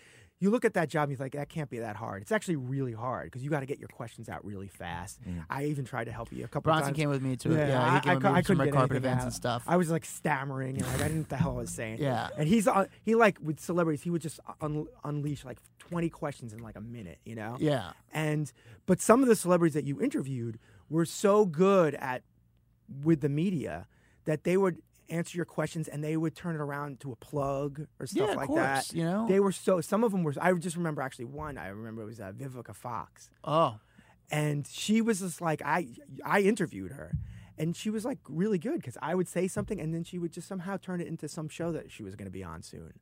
You look at that job and you think, that can't be that hard. It's actually really hard because you got to get your questions out really fast. Mm. I even tried to help you a couple Bronson of times. Bronson came with me too. Yeah, yeah he came I, with I, me I some red carpet events out. and stuff. I was like stammering and like I didn't know what the hell I was saying. Yeah. And he's uh, he like with celebrities, he would just un- unleash like twenty questions in like a minute, you know? Yeah. And but some of the celebrities that you interviewed were so good at with the media that they would answer your questions and they would turn it around to a plug or stuff yeah, like course, that. You know, they were so. Some of them were. I just remember actually one. I remember it was uh, Vivica Fox. Oh, and she was just like I. I interviewed her. And she was, like, really good because I would say something and then she would just somehow turn it into some show that she was going to be on soon.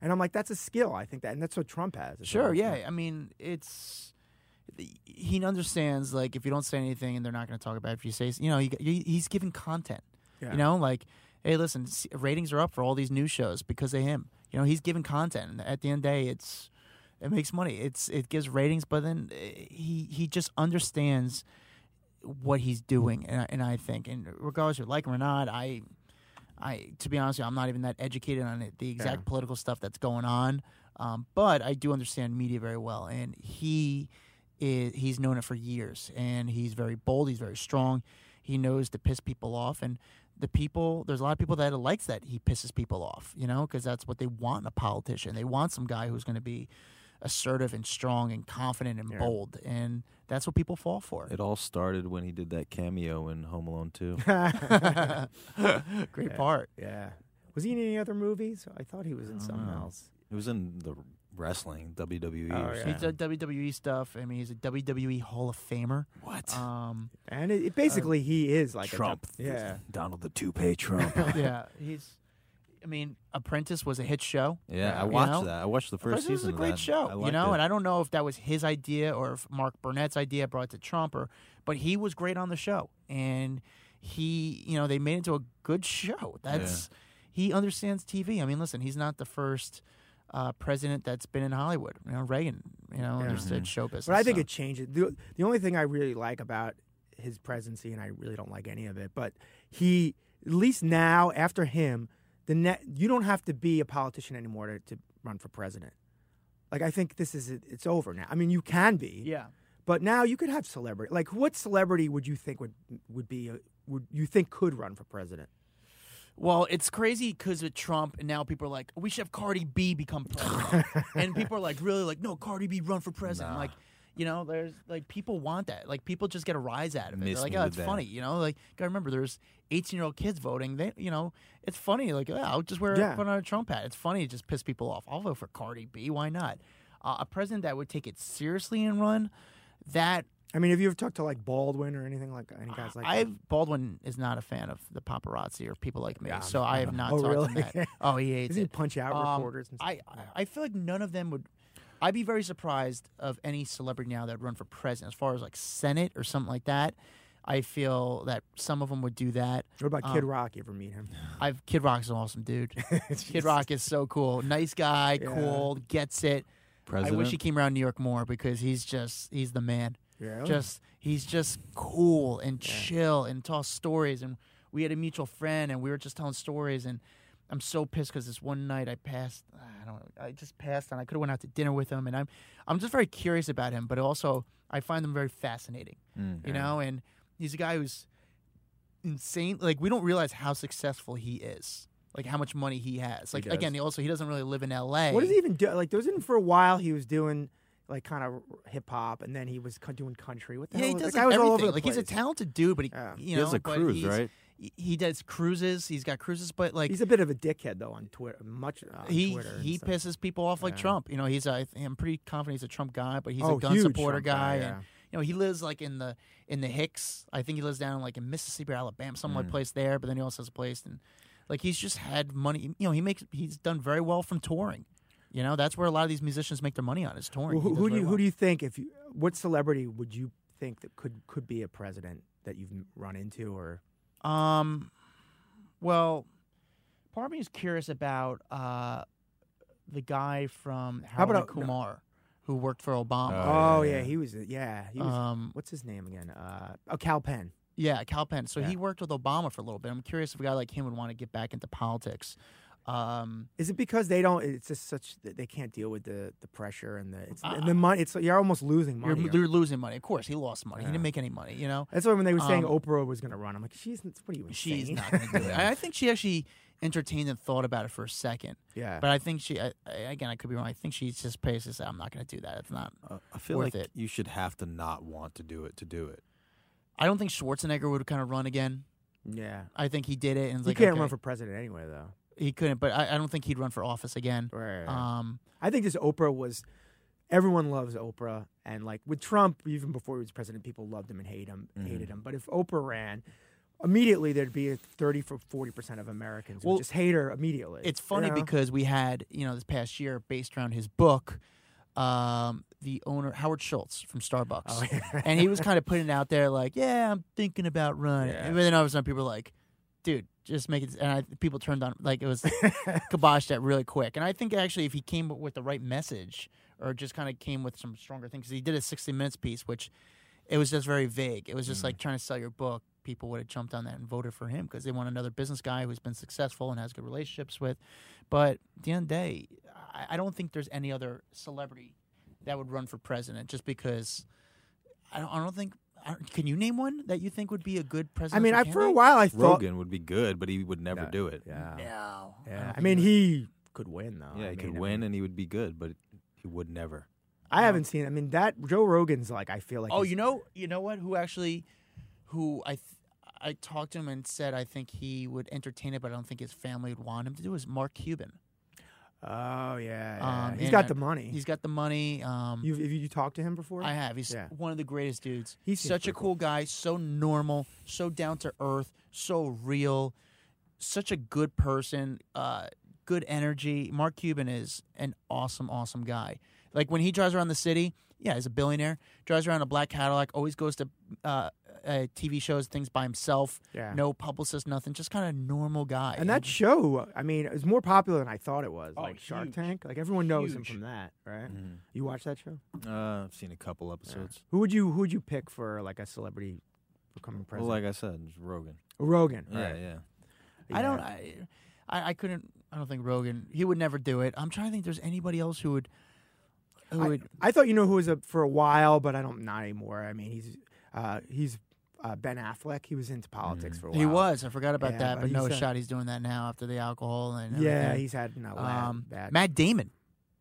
And I'm like, that's a skill, I think, that, and that's what Trump has. Sure, yeah. Thing. I mean, it's – he understands, like, if you don't say anything and they're not going to talk about it, if you say – you know, he, he's giving content. Yeah. You know, like, hey, listen, ratings are up for all these news shows because of him. You know, he's giving content. And at the end of the day, it's – it makes money. It's It gives ratings, but then he, he just understands – what he's doing, and I, and I think, and regardless of like him or not, I, I to be honest with you, I'm not even that educated on it, the exact yeah. political stuff that's going on, um, but I do understand media very well, and he is, he's known it for years, and he's very bold, he's very strong, he knows to piss people off, and the people, there's a lot of people that likes that he pisses people off, you know, because that's what they want in a politician. They want some guy who's going to be assertive and strong and confident and yeah. bold, and that's what people fall for. It all started when he did that cameo in Home Alone two. Great yeah. part. Yeah. Was he in any other movies? I thought he was in something know. else. He was in the wrestling, W W E. Oh, or yeah. He's done W W E stuff. I mean, he's a W W E Hall of Famer. What? Um, and it, it basically, uh, he is like Trump. A, yeah. Donald the Toupee Trump. yeah. He's. I mean, Apprentice was a hit show. Yeah, I watched you know? that. I watched the first Apprentice season. It was a great of that. show, I you know. It. And I don't know if that was his idea or if Mark Burnett's idea brought to Trump, or but he was great on the show, and he, you know, they made it into a good show. That's yeah. he understands T V. I mean, listen, he's not the first uh, president that's been in Hollywood. You know, Reagan, you know, yeah. understood mm-hmm. show business. But I think so. it changes. The, the only thing I really like about his presidency, and I really don't like any of it, but he at least now after him. The net, you don't have to be a politician anymore to, to run for president. Like, I think this is, it's over now. I mean, you can be. Yeah. But now you could have celebrity. Like, what celebrity would you think would, would be, a, would you think could run for president? Well, it's crazy because with Trump, and now people are like, we should have Cardi B become president. And people are like, really like, no, Cardi B run for president. Nah. Like, you know, there's, like, people want that. Like, people just get a rise out of it. Miss They're like, oh, it's that. funny, you know? Like, gotta remember, there's eighteen-year-old kids voting. They, you know, it's funny. Like, yeah, I'll just wear yeah. put on a Trump hat. It's funny. It just piss people off. I'll vote for Cardi B. Why not? Uh, a president that would take it seriously and run, that... I mean, have you ever talked to, like, Baldwin or anything like any guys like I've, that? Baldwin is not a fan of the paparazzi or people like me, yeah, so I have not oh, talked really? to that. Oh, he hates Does it. He punch out um, reporters and stuff? I, I feel like none of them would... I'd be very surprised of any celebrity now that run for president. As far as like Senate or something like that, I feel that some of them would do that. What about um, Kid Rock? You ever meet him? I've Kid Rock's an awesome dude. Kid Rock is so cool. Nice guy, yeah. cool, gets it. President? I wish he came around New York more because he's just he's the man. Really? Just he's just cool and yeah. chill and tells stories. And we had a mutual friend and we were just telling stories and. I'm so pissed because this one night I passed, I don't know, I just passed and I could have went out to dinner with him. And I'm I'm just very curious about him, but also I find him very fascinating, mm-hmm. you know? And he's a guy who's insane. Like, we don't realize how successful he is, like how much money he has. Like, he again, also, he doesn't really live in L A. What does he even do? Like, there was even for a while he was doing... like kind of hip hop, and then he was doing country. What the yeah, hell? Yeah, he does like, like, everything. All over the like place. He's a talented dude, but he, yeah. you know, he has a cruise, right? He does cruises. He's got cruises, but like he's a bit of a dickhead though on Twitter. Much on he Twitter he stuff. pisses people off like yeah. Trump. You know, he's a, I'm pretty confident he's a Trump guy, but he's oh, a gun supporter Trump guy. guy yeah. And you know, he lives like in the in the Hicks. I think he lives down like in Mississippi or Alabama, some mm. like place there. But then he also has a place, and like he's just had money. You know, he makes he's done very well from touring. You know, that's where a lot of these musicians make their money on is touring. Well, who, who do you well. who do you think if you, what celebrity would you think that could could be a president that you've run into or? Um, well, part of me is curious about uh, the guy from Harold How about Kumar no. who worked for Obama. Oh, oh yeah. yeah, he was yeah. He was, um, what's his name again? Uh, oh, Kal Penn. Yeah, Kal Penn. So yeah. he worked with Obama for a little bit. I'm curious if a guy like him would want to get back into politics. Um, is it because they don't? It's just such that they can't deal with the, the pressure and the it's, uh, and the money. It's you're almost losing money. You're, you're losing money. Of course, he lost money. Yeah. He didn't make any money. You know. That's why when they were saying um, Oprah was going to run, I'm like, she's what are you? She's saying? Not going to do it. I think she actually entertained and thought about it for a second. Yeah. But I think she I, I, again, I could be wrong. I think she just basically said, I'm not going to do that. It's not. Uh, I feel worth like it. You should have to not want to do it to do it. I don't think Schwarzenegger would kind of run again. Yeah. I think he did it. And he like, can't okay. run for president anyway, though. He couldn't, but I, I don't think he'd run for office again. Right. Um, I think this Oprah was... Everyone loves Oprah, and like with Trump, even before he was president, people loved him and hated him. Mm-hmm. Hated him. But if Oprah ran, immediately there'd be a thirty for forty percent of Americans who well, just hate her immediately. It's funny you know? because we had you know this past year, based around his book, um, the owner Howard Schultz from Starbucks, oh, yeah. and he was kind of putting it out there like, "Yeah, I'm thinking about running," yeah. and then all of a sudden people were like, "Dude, just make it." And I, people turned on like it was kiboshed that really quick. And I think actually, if he came with the right message. Or just kind of came with some stronger things. He did a sixty minutes piece, which it was just very vague. It was just mm. like trying to sell your book. People would have jumped on that and voted for him because they want another business guy who's been successful and has good relationships with. But at the end of the day, I don't think there's any other celebrity that would run for president just because I don't, I don't think – can you name one that you think would be a good president? I mean, I, for a while I thought – Rogan would be good, but he would never no, do it. Yeah. No. Yeah. I, I mean, he could win, though. Yeah, he I mean, could I mean, win and he would be good, but – He would never. I no. haven't seen. I mean, that Joe Rogan's like. I feel like. Oh, you know, you know what? Who actually? Who I, th- I talked to him and said I think he would entertain it, but I don't think his family would want him to do. Is Mark Cuban? Oh yeah, yeah. Um, he's got I, the money. He's got the money. Um, You've, have you talked to him before? I have. He's yeah. one of the greatest dudes. He's such a cool guy. So normal. So down to earth. So real. Such a good person. Uh, Good energy. Mark Cuban is an awesome, awesome guy. Like when he drives around the city, yeah, he's a billionaire. Drives around a black Cadillac. Always goes to uh, uh, T V shows, things by himself. Yeah. No publicist, nothing. Just kind of normal guy. And that show, I mean, it was more popular than I thought it was. Oh, like Shark huge. Tank. Like everyone knows huge. him from that, right? Mm-hmm. You watch that show? Uh, I've seen a couple episodes. Yeah. Who would you Who would you pick for like a celebrity becoming president? Well, like I said, Rogan. Rogan. Yeah, right. yeah. yeah. I don't. I, I, I couldn't. I don't think Rogan. He would never do it. I'm trying to think. If there's anybody else who would? Who I, would? I thought you know who was a, for a while, but I don't. Not anymore. I mean, he's uh, he's uh, Ben Affleck. He was into politics mm. for a while. He was. I forgot about yeah, that. But, but no had, shot. He's doing that now after the alcohol and everything. yeah. He's had no um, bad. Matt Damon.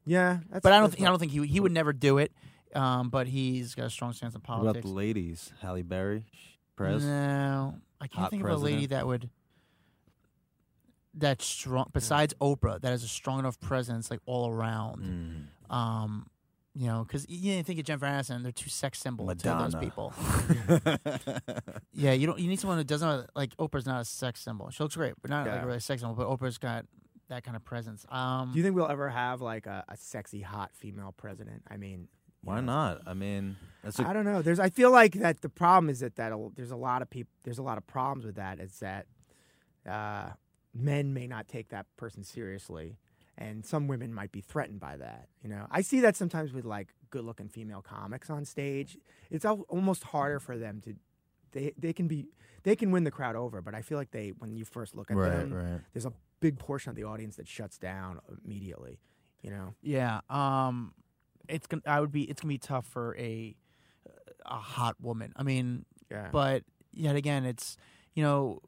Yeah, that's, but I don't. Th- I don't think he he would never do it. Um, but he's got a strong stance on politics. What about the ladies? Halle Berry, Perez. No, I can't Hot think president. of a lady that would. That's strong. Besides yeah. Oprah, that has a strong enough presence, like all around. Mm. Um, you know, because you think of Jennifer Aniston, they're two sex symbols. Madonna. To those people. yeah, you don't. You need someone who doesn't like Oprah's not a sex symbol. She looks great, but not yeah. like a really sex symbol. But Oprah's got that kind of presence. Um, Do you think we'll ever have like a, a sexy, hot female president? I mean, why know. not? I mean, that's a- I don't know. There's. I feel like that the problem is that that there's a lot of people. There's a lot of problems with that. It's that. Uh, Men may not take that person seriously, and some women might be threatened by that. You know, I see that sometimes with like good-looking female comics on stage. It's al- almost harder for them to. They they can be they can win the crowd over, but I feel like they when you first look at right, them, right. there's a big portion of the audience that shuts down immediately. You know. Yeah. Um. It's gonna. I would be. It's gonna be tough for a a hot woman. I mean. Yeah. But yet again, it's you know.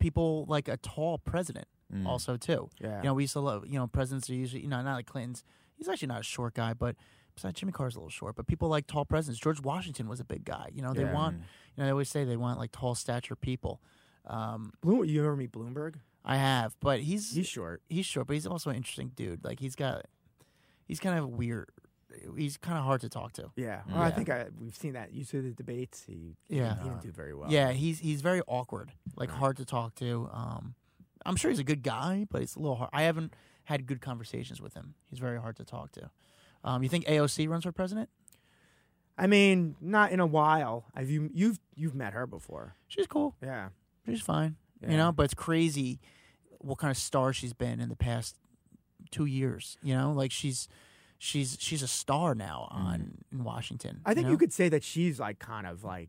People like a tall president mm. also too. Yeah. You know, we used to love, you know, presidents are usually, you know, not like Clinton's. He's actually not a short guy, but besides Jimmy Carter's a little short, but people like tall presidents. George Washington was a big guy. You know, they yeah. want, you know, they always say they want like tall stature people. Um, Bloom, you ever meet Bloomberg? I have, but he's. He's short. He's short, but he's also an interesting dude. Like he's got, he's kind of weird. He's kind of hard to talk to. Yeah, well, yeah. I think I, we've seen that. You see the debates. He, yeah, he didn't do very well. Yeah, he's he's very awkward, like right. hard to talk to. Um, I'm sure he's a good guy, but it's a little hard. I haven't had good conversations with him. He's very hard to talk to. Um, you think A O C runs for president? I mean, not in a while. Have you you've you've met her before? She's cool. Yeah, she's fine. Yeah. You know, but it's crazy what kind of star she's been in the past two years. You know, like she's. She's she's a star now on mm. in Washington. I think you, know? you could say that she's like kind of like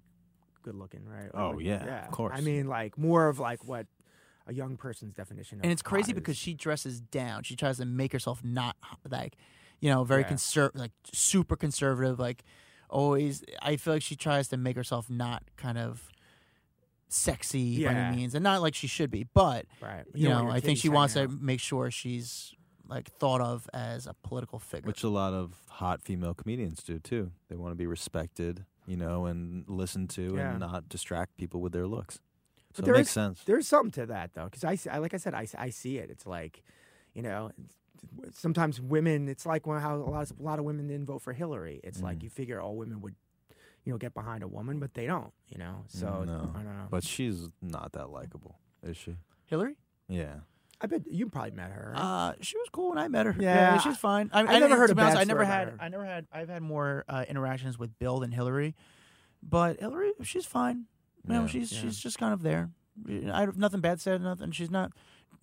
good looking, right? Or oh like, yeah, yeah, of course. I mean, like more of like what a young person's definition. Of And it's crazy is. because she dresses down. She tries to make herself not like, you know, very yeah. conserv like super conservative. Like always, I feel like she tries to make herself not kind of sexy yeah. by any means, and not like she should be. But right. you, you know, I think she wants out. to make sure she's. Like thought of as a political figure, which a lot of hot female comedians do too. They want to be respected, you know, and listened to, yeah. and not distract people with their looks. But so there it makes is, sense. There's something to that, though, because I, I, like I said, I, I see it. It's like, you know, sometimes women, it's like how a lot of, a lot of women didn't vote for Hillary. It's mm. like you figure all women would, you know, get behind a woman, but they don't, you know? So, no. I don't know. But she's not that likable, is she? Hillary? Yeah. I bet you probably met her. Uh, she was cool when I met her. Yeah, yeah she's fine. I, I, I never heard of I never had. Her. I never had. I've had more uh, interactions with Bill than Hillary, but Hillary, she's fine. You know, yeah, she's yeah. she's just kind of there. I have nothing bad said. Nothing. She's not.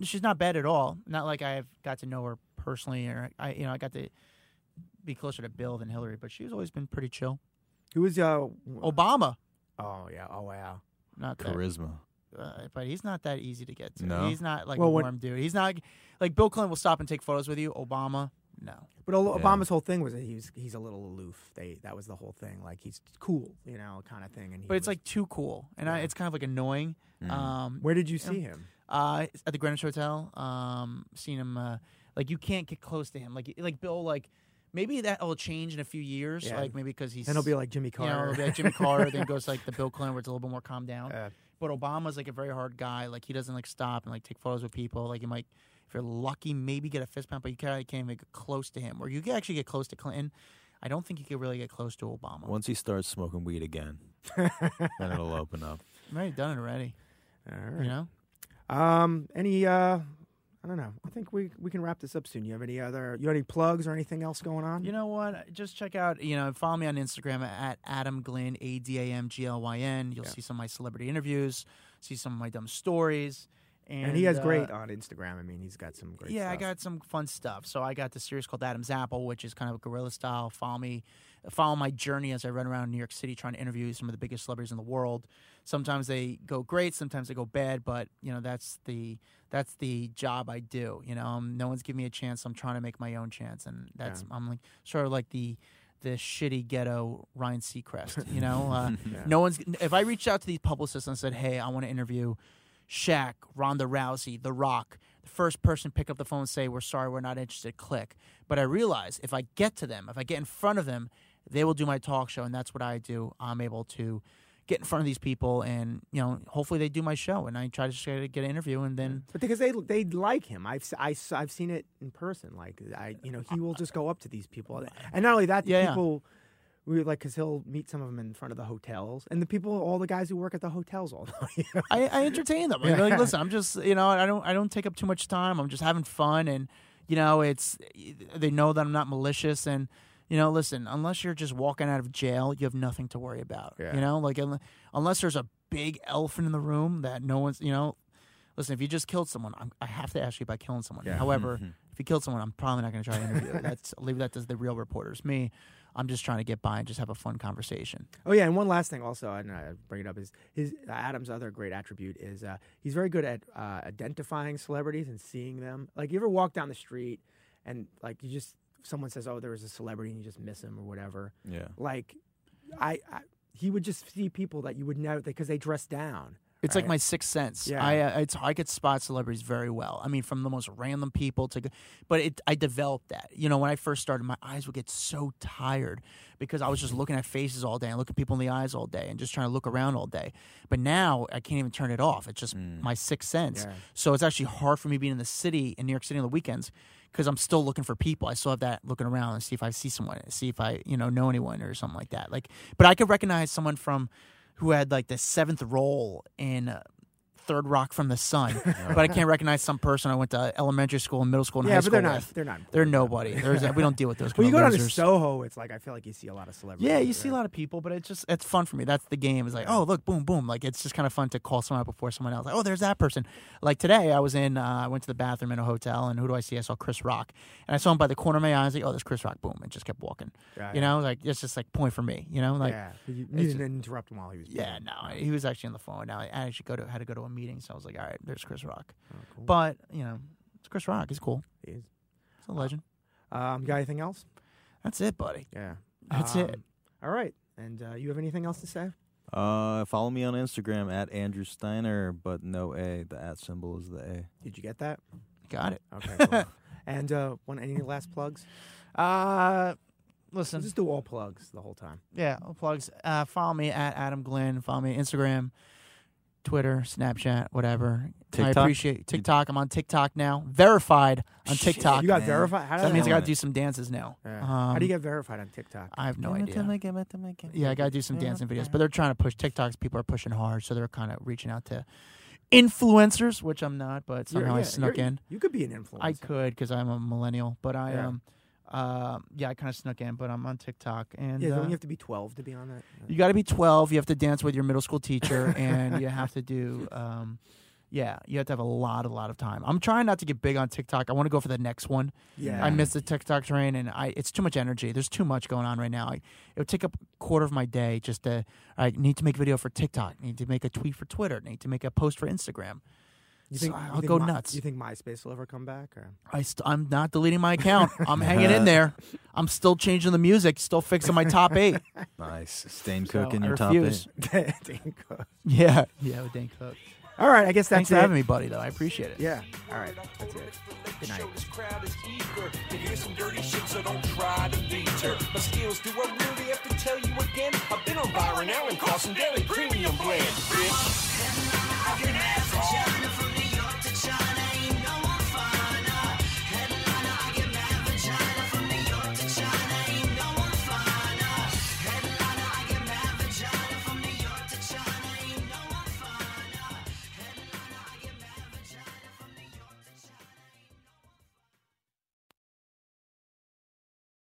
She's not bad at all. Not like I've got to know her personally, or I, you know, I got to be closer to Bill than Hillary. But she's always been pretty chill. Who was uh, Obama? Oh yeah. Oh wow. Not charisma. That. Uh, but he's not that easy to get to. No. He's not like well, a warm when, dude. He's not like Bill Clinton will stop and take photos with you. Obama, no. But o yeah. Obama's whole thing was that he was he's a little aloof. They that was the whole thing. Like he's cool, you know, kind of thing. And he but it's was, like too cool, and yeah. I, it's kind of like annoying. Mm. Um, Where did you see him? Uh, at the Greenwich Hotel. Um, seen him. Uh, like you can't get close to him. Like like Bill like. Maybe that will change in a few years, yeah. like maybe because he's... Then it'll be like Jimmy Carter. You know, it'll be like Jimmy Carter, then goes to like the Bill Clinton where it's a little bit more calmed down. Uh, but Obama's like a very hard guy. Like he doesn't like stop and like take photos with people. Like you might, if you're lucky, maybe get a fist bump, but you can't, you can't even get close to him. Or you can actually get close to Clinton. I don't think you can really get close to Obama. Once he starts smoking weed again, then it'll open up. I've already done it already. All right. You know? Um, any... Uh... I don't know. I think we we can wrap this up soon. You have any other? You have any plugs or anything else going on? You know what? Just check out. You know, follow me on Instagram at Adam Glynn, A D A M G L Y N. You'll yeah. see some of my celebrity interviews, see some of my dumb stories, and, and he has uh, great on Instagram. I mean, he's got some great. Yeah, stuff. I got some fun stuff. So I got this series called Adam's Apple, which is kind of a guerrilla style. Follow me, follow my journey as I run around New York City trying to interview some of the biggest celebrities in the world. Sometimes they go great, sometimes they go bad, but you know that's the. That's the job I do, you know. Um, no one's giving me a chance. I'm trying to make my own chance, and that's yeah. I'm like sort of like the the shitty ghetto Ryan Seacrest, you know. Uh, yeah. No one's if I reached out to these publicists and said, "Hey, I want to interview Shaq, Ronda Rousey, The Rock," the first person pick up the phone and say, "We're sorry, we're not interested." Click. But I realize if I get to them, if I get in front of them, they will do my talk show, and that's what I do. I'm able to. Get in front of these people, and you know, hopefully they do my show, and I try to just get an interview, and then. But because they they like him, I've I, I've seen it in person. Like I, you know, he will just go up to these people, and not only that, the yeah, people, yeah. we like because he'll meet some of them in front of the hotels, and the people, all the guys who work at the hotels, all. You know? I, I entertain them. I'm like, listen, I'm just you know, I don't I don't take up too much time. I'm just having fun, and you know, it's they know that I'm not malicious and. You know, listen, unless you're just walking out of jail, you have nothing to worry about. Yeah. You know, like, un unless there's a big elephant in the room that no one's, you know, listen, if you just killed someone, I'm, I have to ask you about killing someone. Yeah. However, mm-hmm. if you killed someone, I'm probably not going to try to interview you. That's, I'll leave that to the real reporters. Me, I'm just trying to get by and just have a fun conversation. Oh, yeah, and one last thing also, and I bring it up, is his Adam's other great attribute is uh, he's very good at uh, identifying celebrities and seeing them. Like, you ever walk down the street and, like, you just... Someone says, "Oh, there was a celebrity," and you just miss him or whatever. Yeah, like I, I he would just see people that you would know because they dress down. It's right? Like my sixth sense. Yeah, I, uh, it's, I could spot celebrities very well. I mean, from the most random people to, but it, I developed that. You know, when I first started, my eyes would get so tired because I was just looking at faces all day and looking people in the eyes all day and just trying to look around all day. But now I can't even turn it off. It's just mm. my sixth sense. Yeah. So it's actually hard for me being in the city in New York City on the weekends. Because I'm still looking for people. I still have that looking around and see if I see someone, see if I, you know, know anyone or something like that. Like, but I could recognize someone from who had like the seventh role in uh, Third Rock from the Sun, but I can't recognize some person I went to elementary school and middle school and yeah, high school. Yeah, but they're not. With. They're not. They're nobody. There's, we don't deal with those. When you go down to Soho, it's like I feel like you see a lot of celebrities. Yeah, you right? see a lot of people, but it's just it's fun for me. That's the game. It's like oh look, boom, boom. Like it's just kind of fun to call someone out before someone else. Like oh, there's that person. Like today, I was in. Uh, I went to the bathroom in a hotel, and who do I see? I saw Chris Rock, and I saw him by the corner of my eye. I was like oh, there's Chris Rock. Boom, and just kept walking. Right. You know, like it's just like point for me. You know, like yeah. you didn't interrupt him while he was. Yeah, no, he was actually on the phone. Now I actually go to had to go to a. Meeting, so I was like, all right, there's Chris Rock. Oh, cool. But, you know, it's Chris Rock. He's cool. He is. He's a legend. Um, got anything else? That's it, buddy. Yeah. That's um, it. All right. And uh, you have anything else to say? Uh, follow me on Instagram at Andrew Steiner, but no A. The at symbol is the A. Did you get that? Got it. Okay, cool. And uh, want any last plugs? Uh... Listen, just do all plugs the whole time. Yeah, all plugs. Uh, follow me at Adam Glynn. Follow me on Instagram. Twitter, Snapchat, whatever. TikTok? I appreciate TikTok. I'm on TikTok now. Verified on TikTok. Shit, you got man. verified? How so that means I got to do some dances now. Yeah. Um, How do you get verified on TikTok? I have no idea. Yeah, I got to do some dancing videos. But they're trying to push TikToks. People are pushing hard, so they're kind of reaching out to influencers, which I'm not, but somehow yeah, I snuck in. You could be an influencer. I could because I'm a millennial, but I am. Yeah. Um, Uh, yeah, I kind of snuck in, but I'm on TikTok. And yeah, don't uh, you have to be twelve to be on that? You got to be twelve. You have to dance with your middle school teacher, and you have to do, um, yeah, you have to have a lot, a lot of time. I'm trying not to get big on TikTok. I want to go for the next one. Yeah, I missed the TikTok train, and I it's too much energy. There's too much going on right now. I, it would take up a quarter of my day just to. I need to make a video for TikTok. I need to make a tweet for Twitter. I need to make a post for Instagram. You think, so I'll you think go my, nuts. You think MySpace will ever come back? Or? I st- I'm not deleting my account. I'm hanging in there. I'm still changing the music, still fixing my top eight. Nice. Dane Cook so in I your refuse. top eight. Dane Cook. Yeah. Yeah, with Dane Cook. All right, I guess that's Thanks it. Thanks for having me, buddy, though. I appreciate it. Yeah. All right, that's it. Good night. Here's some dirty shit, so don't try to beat her. But skills, do I really have to tell you again? I've been on Byron Allen, Carson Daly, Premium Blend, bitch.